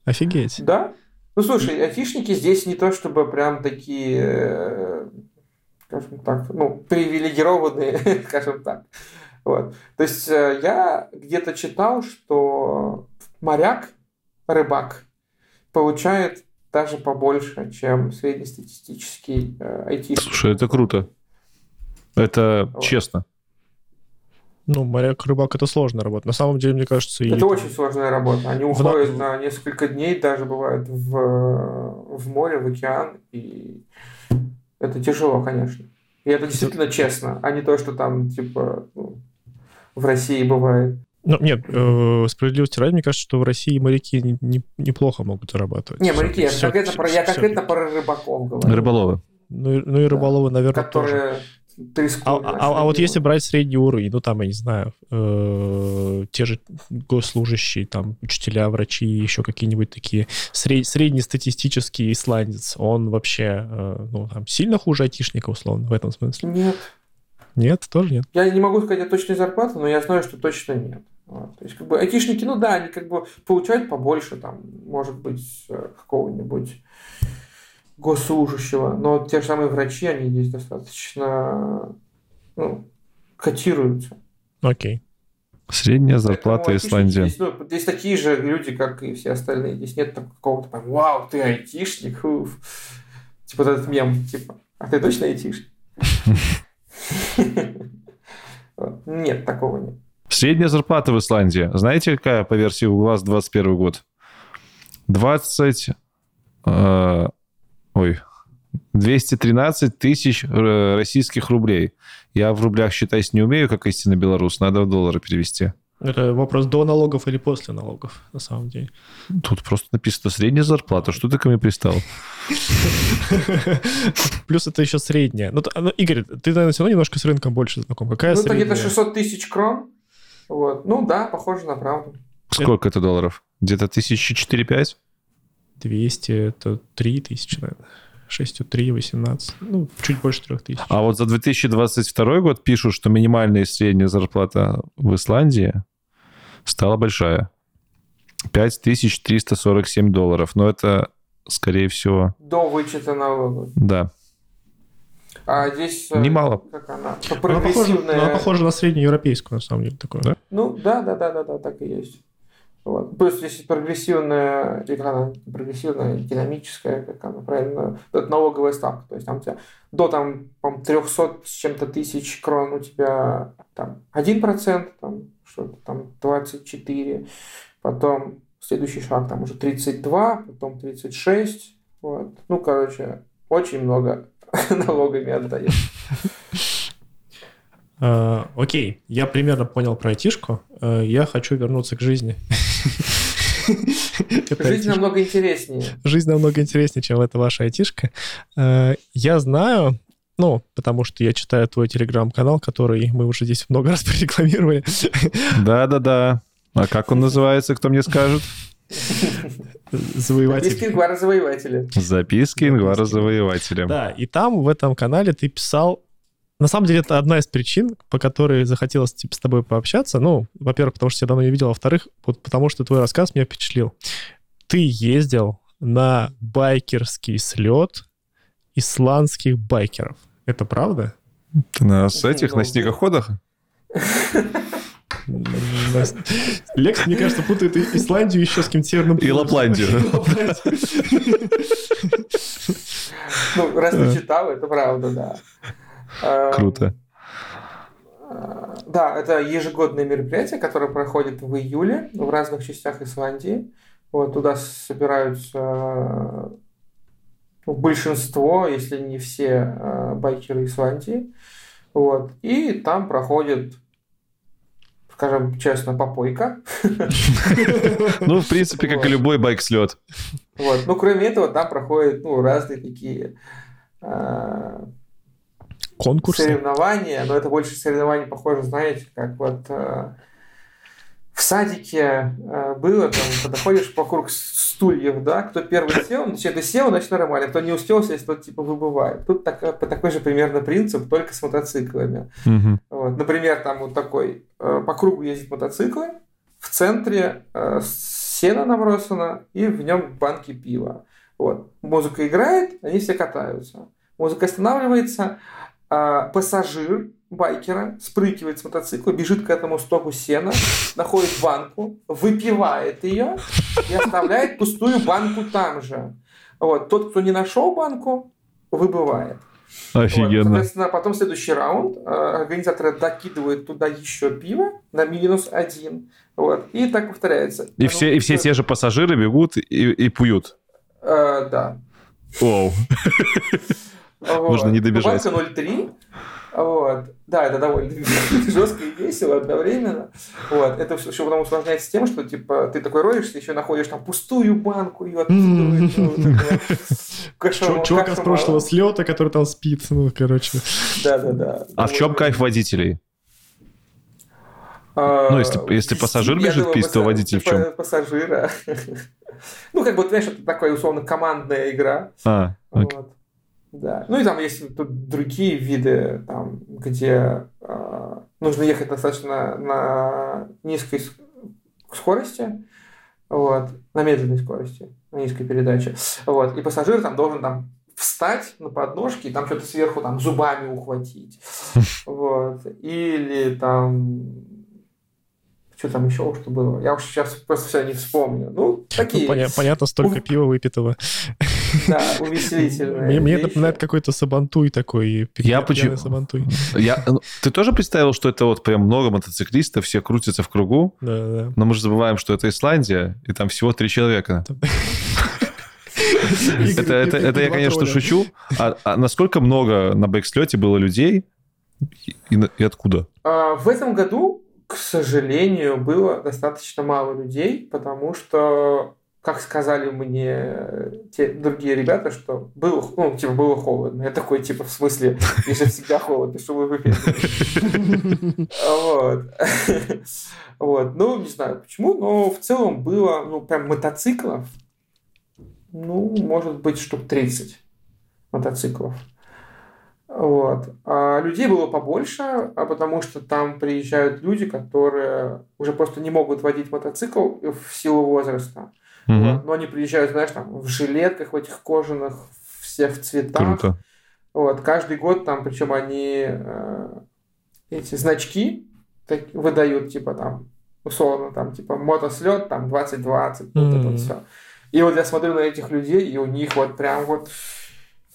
Офигеть. Да? Ну, слушай, айтишники здесь не то чтобы прям такие скажем так, ну, привилегированные, скажем так. Вот. То есть я где-то читал, что моряк, рыбак, получает даже побольше, чем среднестатистический айтишник. Слушай, это круто. Это вот. Честно. Ну, моряк-рыбак – это сложная работа. На самом деле, мне кажется... Это и... очень сложная работа. Они уходят в... на несколько дней, даже бывает в... в море, в океан. И это тяжело, конечно. И это действительно честно, а не то, что там, типа, ну, в России бывает. Ну, нет, э, справедливости ради, мне кажется, что в России моряки не, не, неплохо могут зарабатывать. Не, моряки, все, я конкретно, все, про, я конкретно про рыбаков говорю. Рыболовы. Ну, ну и рыболовы, да, наверное, которые... тоже. А, а, а вот если брать средний уровень, ну там, я не знаю, э, те же госслужащие, там, учителя, врачи, еще какие-нибудь такие, сред, среднестатистический исландец, он вообще, э, ну, там, сильно хуже айтишника, условно, в этом смысле? Нет. Нет, тоже нет? Я не могу сказать о точной зарплате, но я знаю, что точно нет. Вот. То есть, как бы, айтишники, ну да, они как бы получают побольше, там, может быть, какого-нибудь... госслужащего, но те же самые врачи, они здесь достаточно, ну, котируются. Окей. Средняя зарплата поэтому Исландии. Здесь, ну, здесь такие же люди, как и все остальные. Здесь нет там какого-то там, вау, ты айтишник. Уф. Типа этот мем, типа, а ты точно айтишник? Нет, такого нет. Средняя зарплата в Исландии. Знаете, какая по версии Гугла за двадцать первый год? двадцать... Ой, двести тринадцать тысяч российских рублей. Я в рублях считать не умею, как истинный белорус. Надо в доллары перевести. Это вопрос до налогов или после налогов, на самом деле. Тут просто написано средняя зарплата. Что ты ко мне пристал? Плюс это еще средняя. Игорь, ты, наверное, все равно немножко с рынком больше знаком. Какая средняя? Ну, это где-то шестьсот тысяч крон. Ну, да, похоже на правду. Сколько это долларов? Где-то тысячи четыре-пять? двести, это три тысячи, наверное. шесть, три, восемнадцать. Ну, чуть больше три тысячи. А вот за две тысячи двадцать второй год пишут, что минимальная и средняя зарплата в Исландии стала большая. пять тысяч триста сорок семь долларов. Но это, скорее всего... До вычета налогов. Да. А здесь... Немало. Как она? Прогрессивная... Она похожа на среднеевропейскую, на самом деле, такое. Да? Ну, да, да, да, да, да, так и есть. Вот. Плюс здесь прогрессивная, прогрессивная, динамическая, как она правильно, налоговая ставка. То есть там у тебя до там, трехсот с чем-то тысяч крон у тебя там, один процент, там, что-то там двадцать четыре, потом следующий шаг там уже тридцать два, потом тридцать шесть. Вот. Ну, короче, очень много налогами отдаешь. Окей, я примерно понял про айтишку. Я хочу вернуться к жизни. Жизнь намного интереснее. Жизнь намного интереснее, чем эта ваша айтишка. Я знаю, ну, потому что я читаю твой телеграм-канал, который мы уже здесь много раз прорекламировали. Да-да-да. А как он называется, кто мне скажет? Завоеватели. Записки Ингвара-завоевателя. Записки Ингвара-завоевателя. Да, и там в этом канале ты писал. На самом деле, это одна из причин, по которой захотелось типа, с тобой пообщаться. Ну, во-первых, потому что тебя давно не видел, а во-вторых, вот потому что твой рассказ меня впечатлил. Ты ездил на байкерский слет исландских байкеров. Это правда? Ты на этих, на снегоходах? Лекс, мне кажется, путает Исландию еще с кем-то северным... И Лапландию. Ну, раз ты читал, это правда, да. Круто. Да, это ежегодное мероприятие, которое проходит в июле в разных частях Исландии. Вот, туда собираются большинство, если не все, байкеры Исландии. Вот, и там проходит, скажем честно, попойка. Ну, в принципе, как и любой байк-слет. Ну, кроме этого, там проходят разные такие... Конкурсы? Соревнования, но это больше соревнования похоже, знаете, как вот э, в садике э, было, там, когда ходишь вокруг стульев, да, кто первый сел, человек сел, значит нормально, кто не успел сесть, тот типа выбывает. Тут так, по такой же примерно принцип, только с мотоциклами. Угу. Вот, например, там вот такой, э, по кругу ездят мотоциклы, в центре э, сено набросано, и в нем банки пива. Вот. Музыка играет, они все катаются. Музыка останавливается, а, пассажир байкера спрыгивает с мотоцикла, бежит к этому стоку сена, находит банку, выпивает ее и оставляет пустую банку там же. Вот. Тот, кто не нашел банку, выбывает. Офигенно. Вот. Соответственно, потом следующий раунд. Организаторы докидывают туда еще пиво на минус один. Вот. И так повторяется. И, а все, ну, и все те же пассажиры бегут и, и пьют. Э, да. Оу. Можно не добежать. Банка ноль три. Вот. Да, это довольно жестко и весело одновременно. Вот. Это еще потом усложняется тем, что типа ты такой роешься, еще находишь там пустую банку. Чувак из прошлого слета, который там спит. Ну, короче. Да-да-да. А в чем кайф водителей? Ну, если пассажир бежит пить, то водитель в чем? Пассажира. Ну, как бы, знаешь, это такая условно командная игра. А, да. Ну и там есть тут другие виды, там, где э, нужно ехать достаточно на низкой скорости, вот, на медленной скорости, на низкой передаче. Вот, и пассажир там должен там, встать на подножке и там что-то сверху там, зубами ухватить. Вот, или там... Что там еще, что было? Я уж сейчас просто все не вспомню. Ну, такие... Ну, поня- понятно, столько У... пива выпитого. Да, увеселительное. Мне, мне напоминает какой-то сабантуй такой. Я почему... сабантуй. Я... Ты тоже представил, что это вот прям много мотоциклистов, все крутятся в кругу? Да, да. Но мы же забываем, что это Исландия, и там всего три человека. Это я, конечно, шучу. А насколько много на бэкслете было людей? И откуда? В этом году... К сожалению, было достаточно мало людей, потому что, как сказали мне те другие ребята, что было, ну, типа, было холодно. Я такой, типа, в смысле, если всегда холодно, что вы выпили. Вот. Ну, не знаю почему, но в целом было, ну, прям мотоциклов, ну, может быть, штук тридцать мотоциклов. Вот. А людей было побольше, потому что там приезжают люди, которые уже просто не могут водить мотоцикл в силу возраста. Угу. Вот. Но они приезжают, знаешь, там в жилетках, в этих кожаных, всех в цветах. Круто. Вот. Каждый год там, причем они э, эти значки так, выдают, типа там, условно, там, типа мотослет, там, двадцать двадцать, вот mm-hmm. это вот все. И вот я смотрю на этих людей, и у них вот прям вот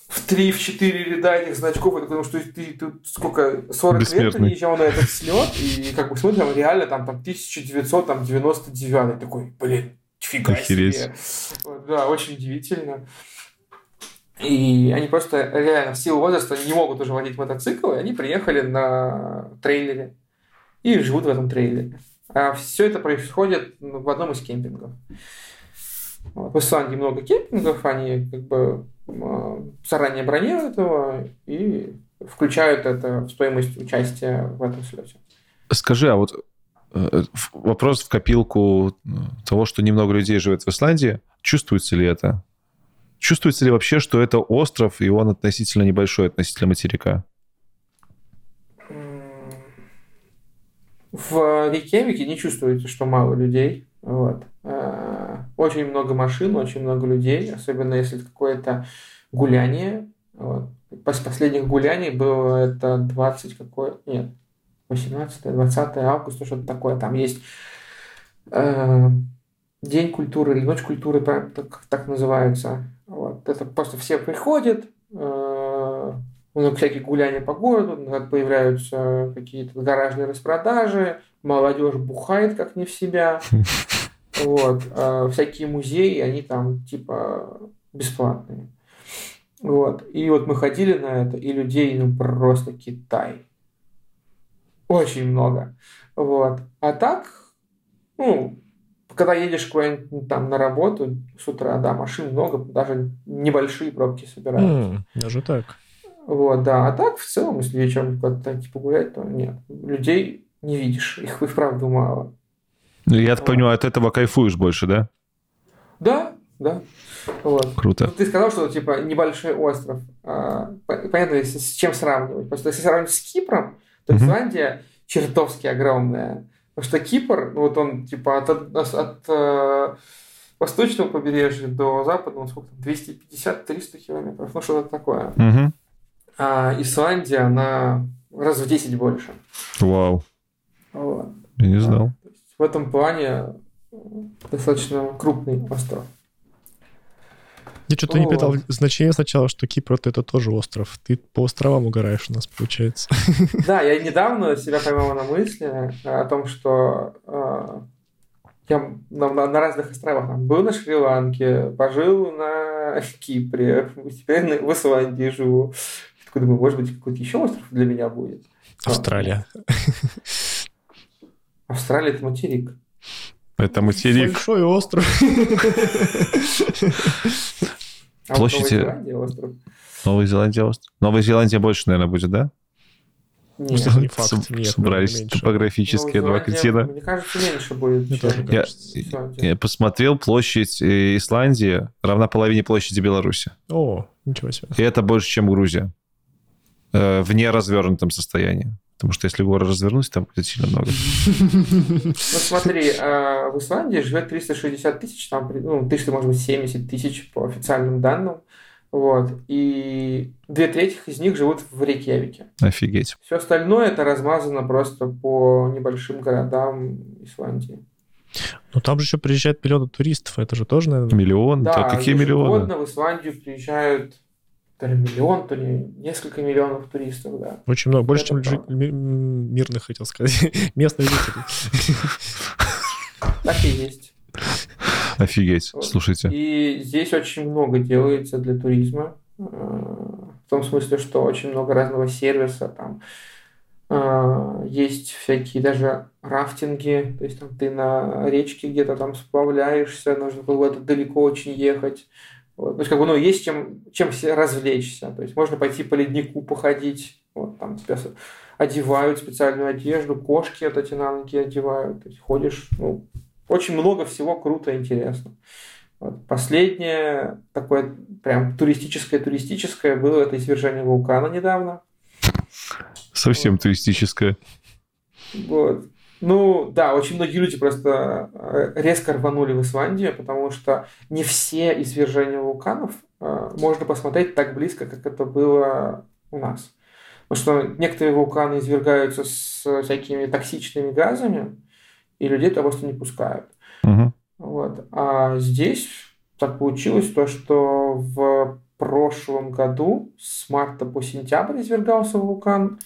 в три, в четыре ряда этих значков, потому что ты тут сколько, сорок лет ты езжал на этот слет, и как бы смотрим, реально там, там тысяча девятьсот девяносто девятый, такой, блин, фига себе. Да, очень удивительно. И они просто реально в силу возраста не могут уже водить мотоцикл, и они приехали на трейлере и живут в этом трейлере. А все это происходит в одном из кемпингов. В Исландии много кемпингов, они как бы заранее бронируют его и включают это в стоимость участия в этом слете. Скажи, а вот вопрос в копилку того, что немного людей живет в Исландии, чувствуется ли это? Чувствуется ли вообще, что это остров, и он относительно небольшой, относительно материка? В Рейкьявике не чувствуется, что мало людей. Вот. Очень много машин, очень много людей, особенно если это какое-то гуляние. Вот. После последних гуляний было это двадцатое какое... Нет, восемнадцатое, двадцатое августа, что-то такое. Там есть э, День культуры или Ночь культуры, как так называется. Вот. Это просто все приходят, э, ну, всякие гуляния по городу, появляются какие-то гаражные распродажи, молодежь бухает как не в себя. Вот, э, всякие музеи, они там, типа, бесплатные. Вот, и вот мы ходили на это, и людей, ну, просто Китай. Очень много. Вот, а так, ну, когда едешь куда-нибудь там на работу с утра, да, машин много, даже небольшие пробки собираются. Mm, даже так? Вот, да, а так, в целом, если вечером куда-то погулять, то нет, людей не видишь, их и вправду мало. Я так понимаю, от этого кайфуешь больше, да? Да, да. Вот. Круто. Ну, ты сказал, что типа небольшой остров. Понятно, если, с чем сравнивать. Просто если сравнивать с Кипром, то uh-huh. Исландия чертовски огромная. Потому что Кипр, ну, вот он типа от, от, от э, восточного побережья до западного, сколько там, двести пятьдесят - триста километров, ну что-то такое. Uh-huh. а Исландия, она раз в десять больше. Вау. Вот. Я не знал. Да. В этом плане достаточно крупный остров. Я что-то О. не питал значение сначала, что Кипр — это тоже остров. Ты по островам угораешь у нас, получается. Да, я недавно себя поймал на мысли о том, что э, я на, на разных островах там, был на Шри-Ланке, пожил на Кипре, теперь в Исландии живу. Я думаю, может быть, какой-то еще остров для меня будет. Австралия. Австралия — это материк. Это материк. Большой остров. А площадь... Новая Зеландия остров. Новая Зеландия остров. Новая Зеландия больше, наверное, будет, да? Нет, С- не факт. Нет, собрались топографические два кретина. Мне кажется, меньше будет. Я, я посмотрел, площадь Исландии равна половине площади Беларуси. О, ничего себе. И это больше, чем Грузия. В неразвернутом состоянии. Потому что если горы развернуть, там будет сильно много. Ну, смотри, в Исландии живет триста шестьдесят тысяч, там, ну, тысяча, может быть, семьдесят тысяч по официальным данным. Вот. И две трети из них живут в Рейкьявике. Офигеть. Все остальное это размазано просто по небольшим городам Исландии. Ну, там же еще приезжают миллионы туристов. Это же тоже, наверное... Миллион? Да, да какие миллионы? Да, в Исландию приезжают... То ли миллион, то ли несколько миллионов туристов, да. Очень много, больше, это чем жителей мирных, хотел сказать, местных жителей. Так и есть. Офигеть, вот. Слушайте. И здесь очень много делается для туризма, в том смысле, что очень много разного сервиса, там есть всякие даже рафтинги, то есть там ты на речке где-то там сплавляешься, нужно куда-то далеко очень ехать. Вот. То есть, как бы, ну, есть чем, чем все развлечься. То есть, можно пойти по леднику походить. Вот, там тебя одевают специальную одежду, кошки вот эти на ноги одевают. То есть, ходишь, ну, очень много всего круто и интересно. Вот. Последнее такое прям туристическое-туристическое было это извержение вулкана недавно. Совсем вот. Туристическое. Вот. Ну, да, очень многие люди просто резко рванули в Исландию, потому что не все извержения вулканов можно посмотреть так близко, как это было у нас. Потому что некоторые вулканы извергаются с всякими токсичными газами, и людей туда просто не пускают. Угу. Вот. А здесь так получилось то, что в прошлом году с марта по сентябрь извергался вулкан,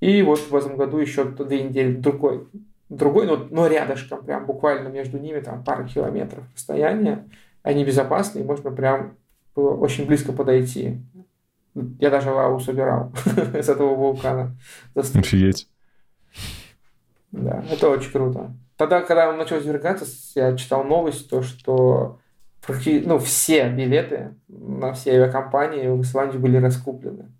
и вот в этом году еще две недели другой, другой но, но рядышком, прям буквально между ними там пара километров расстояния. Они безопасны, и можно прям очень близко подойти. Я даже лаву собирал с этого вулкана. Офигеть. Да, это очень круто. Тогда, когда он начал извергаться, я читал новость, то, что ну, все билеты на все авиакомпании в Исландии были раскуплены.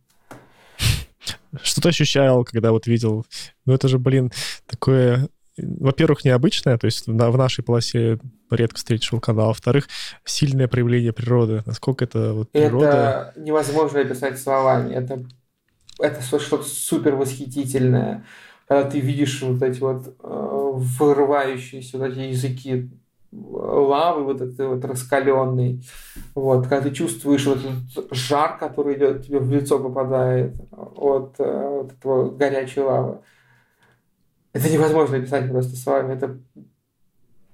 Что ты ощущал, когда вот видел? Ну, это же, блин, такое... Во-первых, необычное, то есть в нашей полосе редко встретишь вулкан, а во-вторых, сильное проявление природы. Насколько это вот природа... Это невозможно описать словами. Это, это что-то супер восхитительное. Когда ты видишь вот эти вот вырывающиеся вот эти языки лавы, вот этот вот раскаленный. Вот, когда ты чувствуешь вот этот жар, который идет, тебе в лицо попадает от, от этого горячей лавы. Это невозможно описать просто словами. Это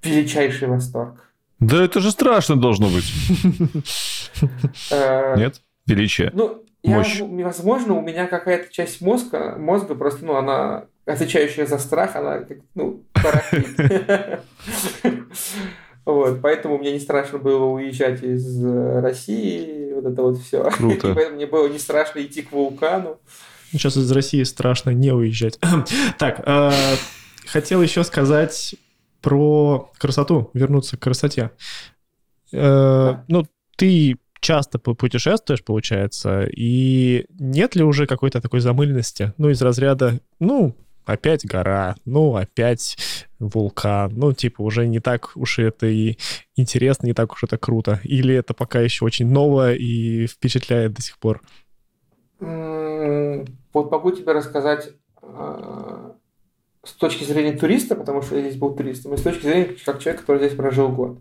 величайший восторг. Да это же страшно должно быть. Нет? Величие. Ну, возможно, у меня какая-то часть мозга, мозга просто, ну, она... отвечающая за страх, она как, ну, парахлит. Вот, поэтому мне не страшно было уезжать из России, вот это вот все. Круто. Поэтому мне было не страшно идти к вулкану. Сейчас из России страшно не уезжать. Так, э, хотел еще сказать про красоту, вернуться к красоте. Э, ну, ты... часто путешествуешь, получается, и нет ли уже какой-то такой замыленности? Ну, из разряда, ну, опять гора, ну, опять вулкан, ну, типа, уже не так уж это и интересно, не так уж это круто. Или это пока еще очень новое и впечатляет до сих пор? Вот могу тебе рассказать с точки зрения туриста, потому что я здесь был туристом, и с точки зрения как человека, который здесь прожил год.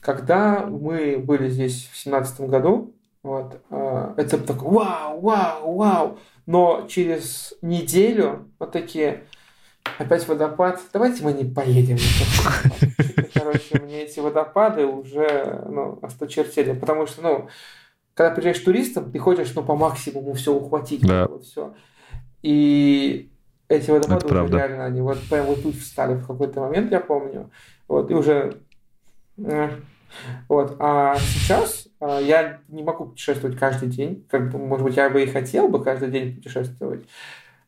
Когда мы были здесь в две тысячи семнадцатом году, Вот. Это такой вау, вау, вау. Но через неделю вот такие опять водопад. Давайте мы не поедем. Короче, мне эти водопады уже ну, осточертели. Потому что, ну, когда приезжаешь туристом, ты хочешь ну, по максимуму все ухватить. Да. Вот, все. И эти водопады это уже реально, они вот прям вот тут встали в какой-то момент, я помню. Вот, и уже... Вот. А сейчас а, я не могу путешествовать каждый день. Как бы, может быть, я бы и хотел бы каждый день путешествовать,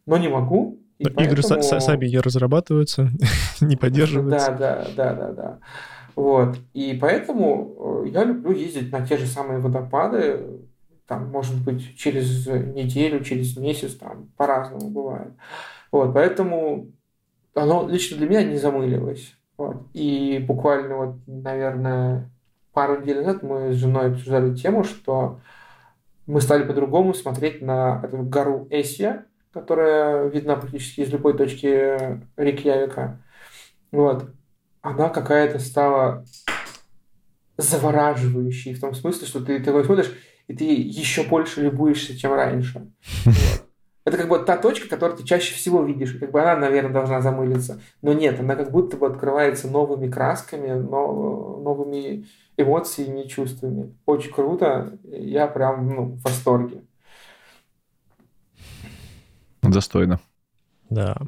но не могу. И поэтому... Игры сами не разрабатываются, не поддерживаются. Да, да, да, да, да. Вот. И поэтому я люблю ездить на те же самые водопады. Там, может быть, через неделю, через месяц, там по-разному бывает. Вот. Поэтому оно лично для меня не замылилось. Вот. И буквально, вот, наверное, пару недель назад мы с женой обсуждали тему, что мы стали по-другому смотреть на эту гору Эсия, которая видна практически из любой точки Рейкьявика. Вот. Она какая-то стала завораживающей, в том смысле, что ты такой смотришь, и ты еще больше любуешься, чем раньше. Вот. Это как бы та точка, которую ты чаще всего видишь. И как бы она, наверное, должна замылиться. Но нет, она как будто бы открывается новыми красками, нов- новыми эмоциями и чувствами. Очень круто. Я прям ну, в восторге. Достойно. Да.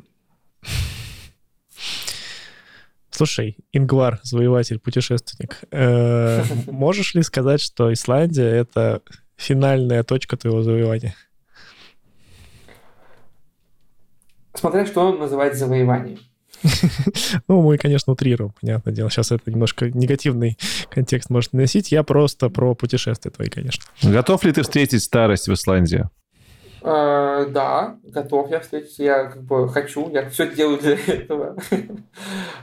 Слушай, Ингвар, завоеватель, путешественник, можешь ли сказать, что Исландия — это финальная точка твоего завоевания? Смотря что он называет завоеванием. Ну, мы, конечно, утрируем, понятное дело. Сейчас это немножко негативный контекст может наносить. Я просто про путешествия твои, конечно. Готов ли ты встретить старость в Исландии? Да, готов я встретиться. Я как бы хочу, я все делаю для этого.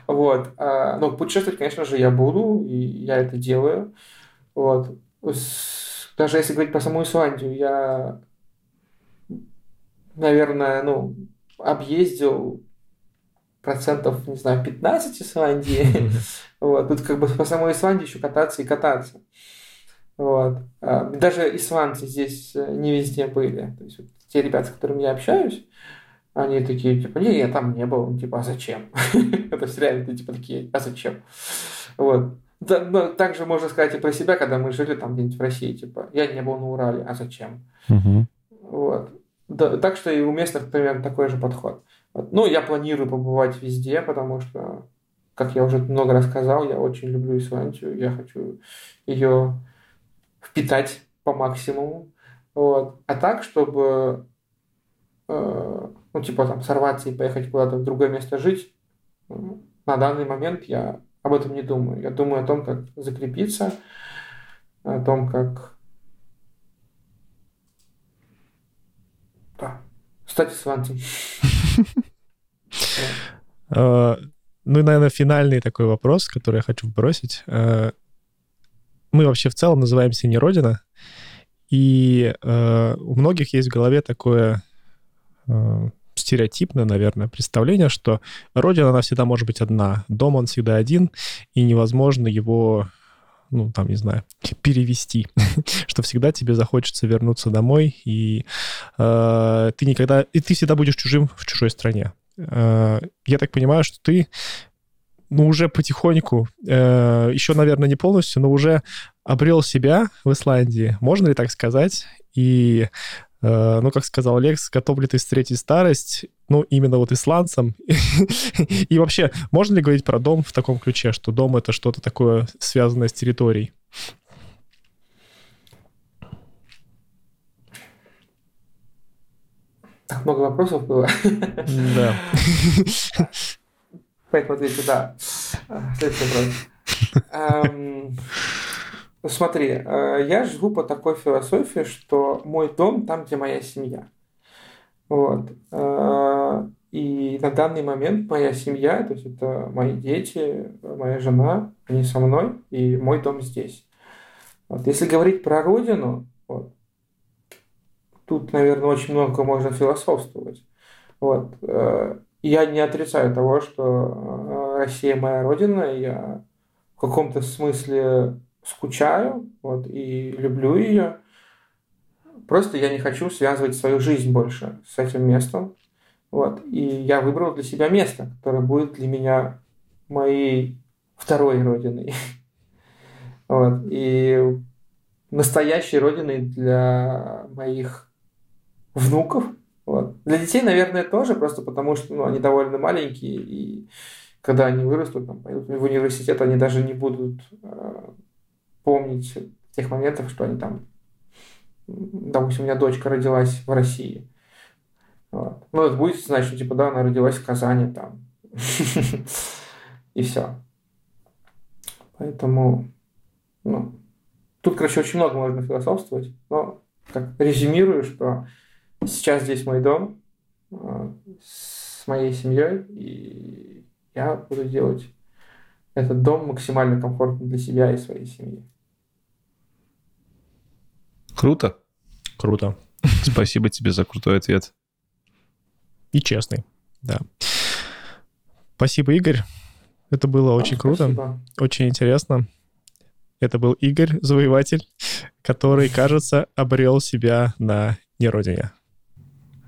Вот. Но путешествовать, конечно же, я буду, и я это делаю. Вот. Даже если говорить про саму Исландию, я, наверное, ну... объездил процентов, не знаю, пятнадцать Исландии. Mm-hmm. Вот. Тут как бы по самой Исландии еще кататься и кататься. Вот. Даже исландцы здесь не везде были. То есть, вот, те ребята, с которыми я общаюсь, они такие, типа, не, я там не был. Типа, а зачем? Это все реально, типа, такие, а зачем? Вот. Но также можно сказать и про себя, когда мы жили там где-нибудь в России. Типа, я не был на Урале, а зачем? Mm-hmm. Вот. Да, так что и у местных примерно такой же подход. Вот. Ну, я планирую побывать везде, потому что, как я уже много раз сказал, я очень люблю Исландию, я хочу ее впитать по максимуму. Вот. А так, чтобы э, ну, типа там сорваться и поехать куда-то в другое место жить, на данный момент я об этом не думаю. Я думаю о том, как закрепиться, о том, как стать исландцем. Ну и, наверное, финальный такой вопрос, который я хочу бросить. Мы вообще в целом называемся не Родина, и у многих есть в голове такое стереотипное, наверное, представление, что Родина, она всегда может быть одна, дом, он всегда один, и невозможно его... ну, там, не знаю, перевести, что всегда тебе захочется вернуться домой, и э, ты никогда... И ты всегда будешь чужим в чужой стране. Э, я так понимаю, что ты, ну, уже потихоньку, э, еще, наверное, не полностью, но уже обрел себя в Исландии, можно ли так сказать? И, э, ну, как сказал Лекс, готов ли ты встретить старость, ну, именно вот исландцам? И вообще, можно ли говорить про дом в таком ключе, что дом — это что-то такое, связанное с территорией? Так много вопросов было. Да. Поэтому отвечу, да. Следующий вопрос. Смотри, я живу по такой философии, что мой дом там, где моя семья. Вот. И на данный момент моя семья, то есть это мои дети, моя жена, они со мной, и мой дом здесь. Вот. Если говорить про родину, вот, тут, наверное, очень много можно философствовать. Вот. Я не отрицаю того, что Россия моя родина, я в каком-то смысле скучаю, вот, и люблю ее. Просто я не хочу связывать свою жизнь больше с этим местом. Вот. И я выбрал для себя место, которое будет для меня моей второй родиной. Вот. И настоящей родиной для моих внуков. Вот. Для детей, наверное, тоже, просто потому что ну, они довольно маленькие, и когда они вырастут, там, пойдут в университет, они даже не будут э, помнить тех моментов, что они там... Допустим, у меня дочка родилась в России. Вот. Ну, это будет значит, что типа, да, она родилась в Казани там. И все. Поэтому, ну, тут, короче, очень много можно философствовать, но так резюмирую, что сейчас здесь мой дом с моей семьей, и я буду делать этот дом максимально комфортным для себя и своей семьи. Круто. Круто. Спасибо тебе за крутой ответ. И честный. Да. Спасибо, Игорь. Это было очень круто, очень интересно. Это был Игорь, завоеватель, который, кажется, обрел себя на неродине.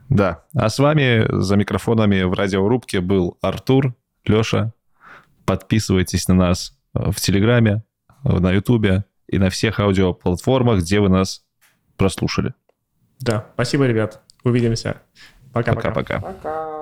Да. А с вами за микрофонами в радиорубке был Артур, Леша. Подписывайтесь на нас в Телеграме, на Ютубе и на всех аудиоплатформах, где вы нас прослушали. Да. Спасибо, ребят. Увидимся. Пока-пока. Пока-пока.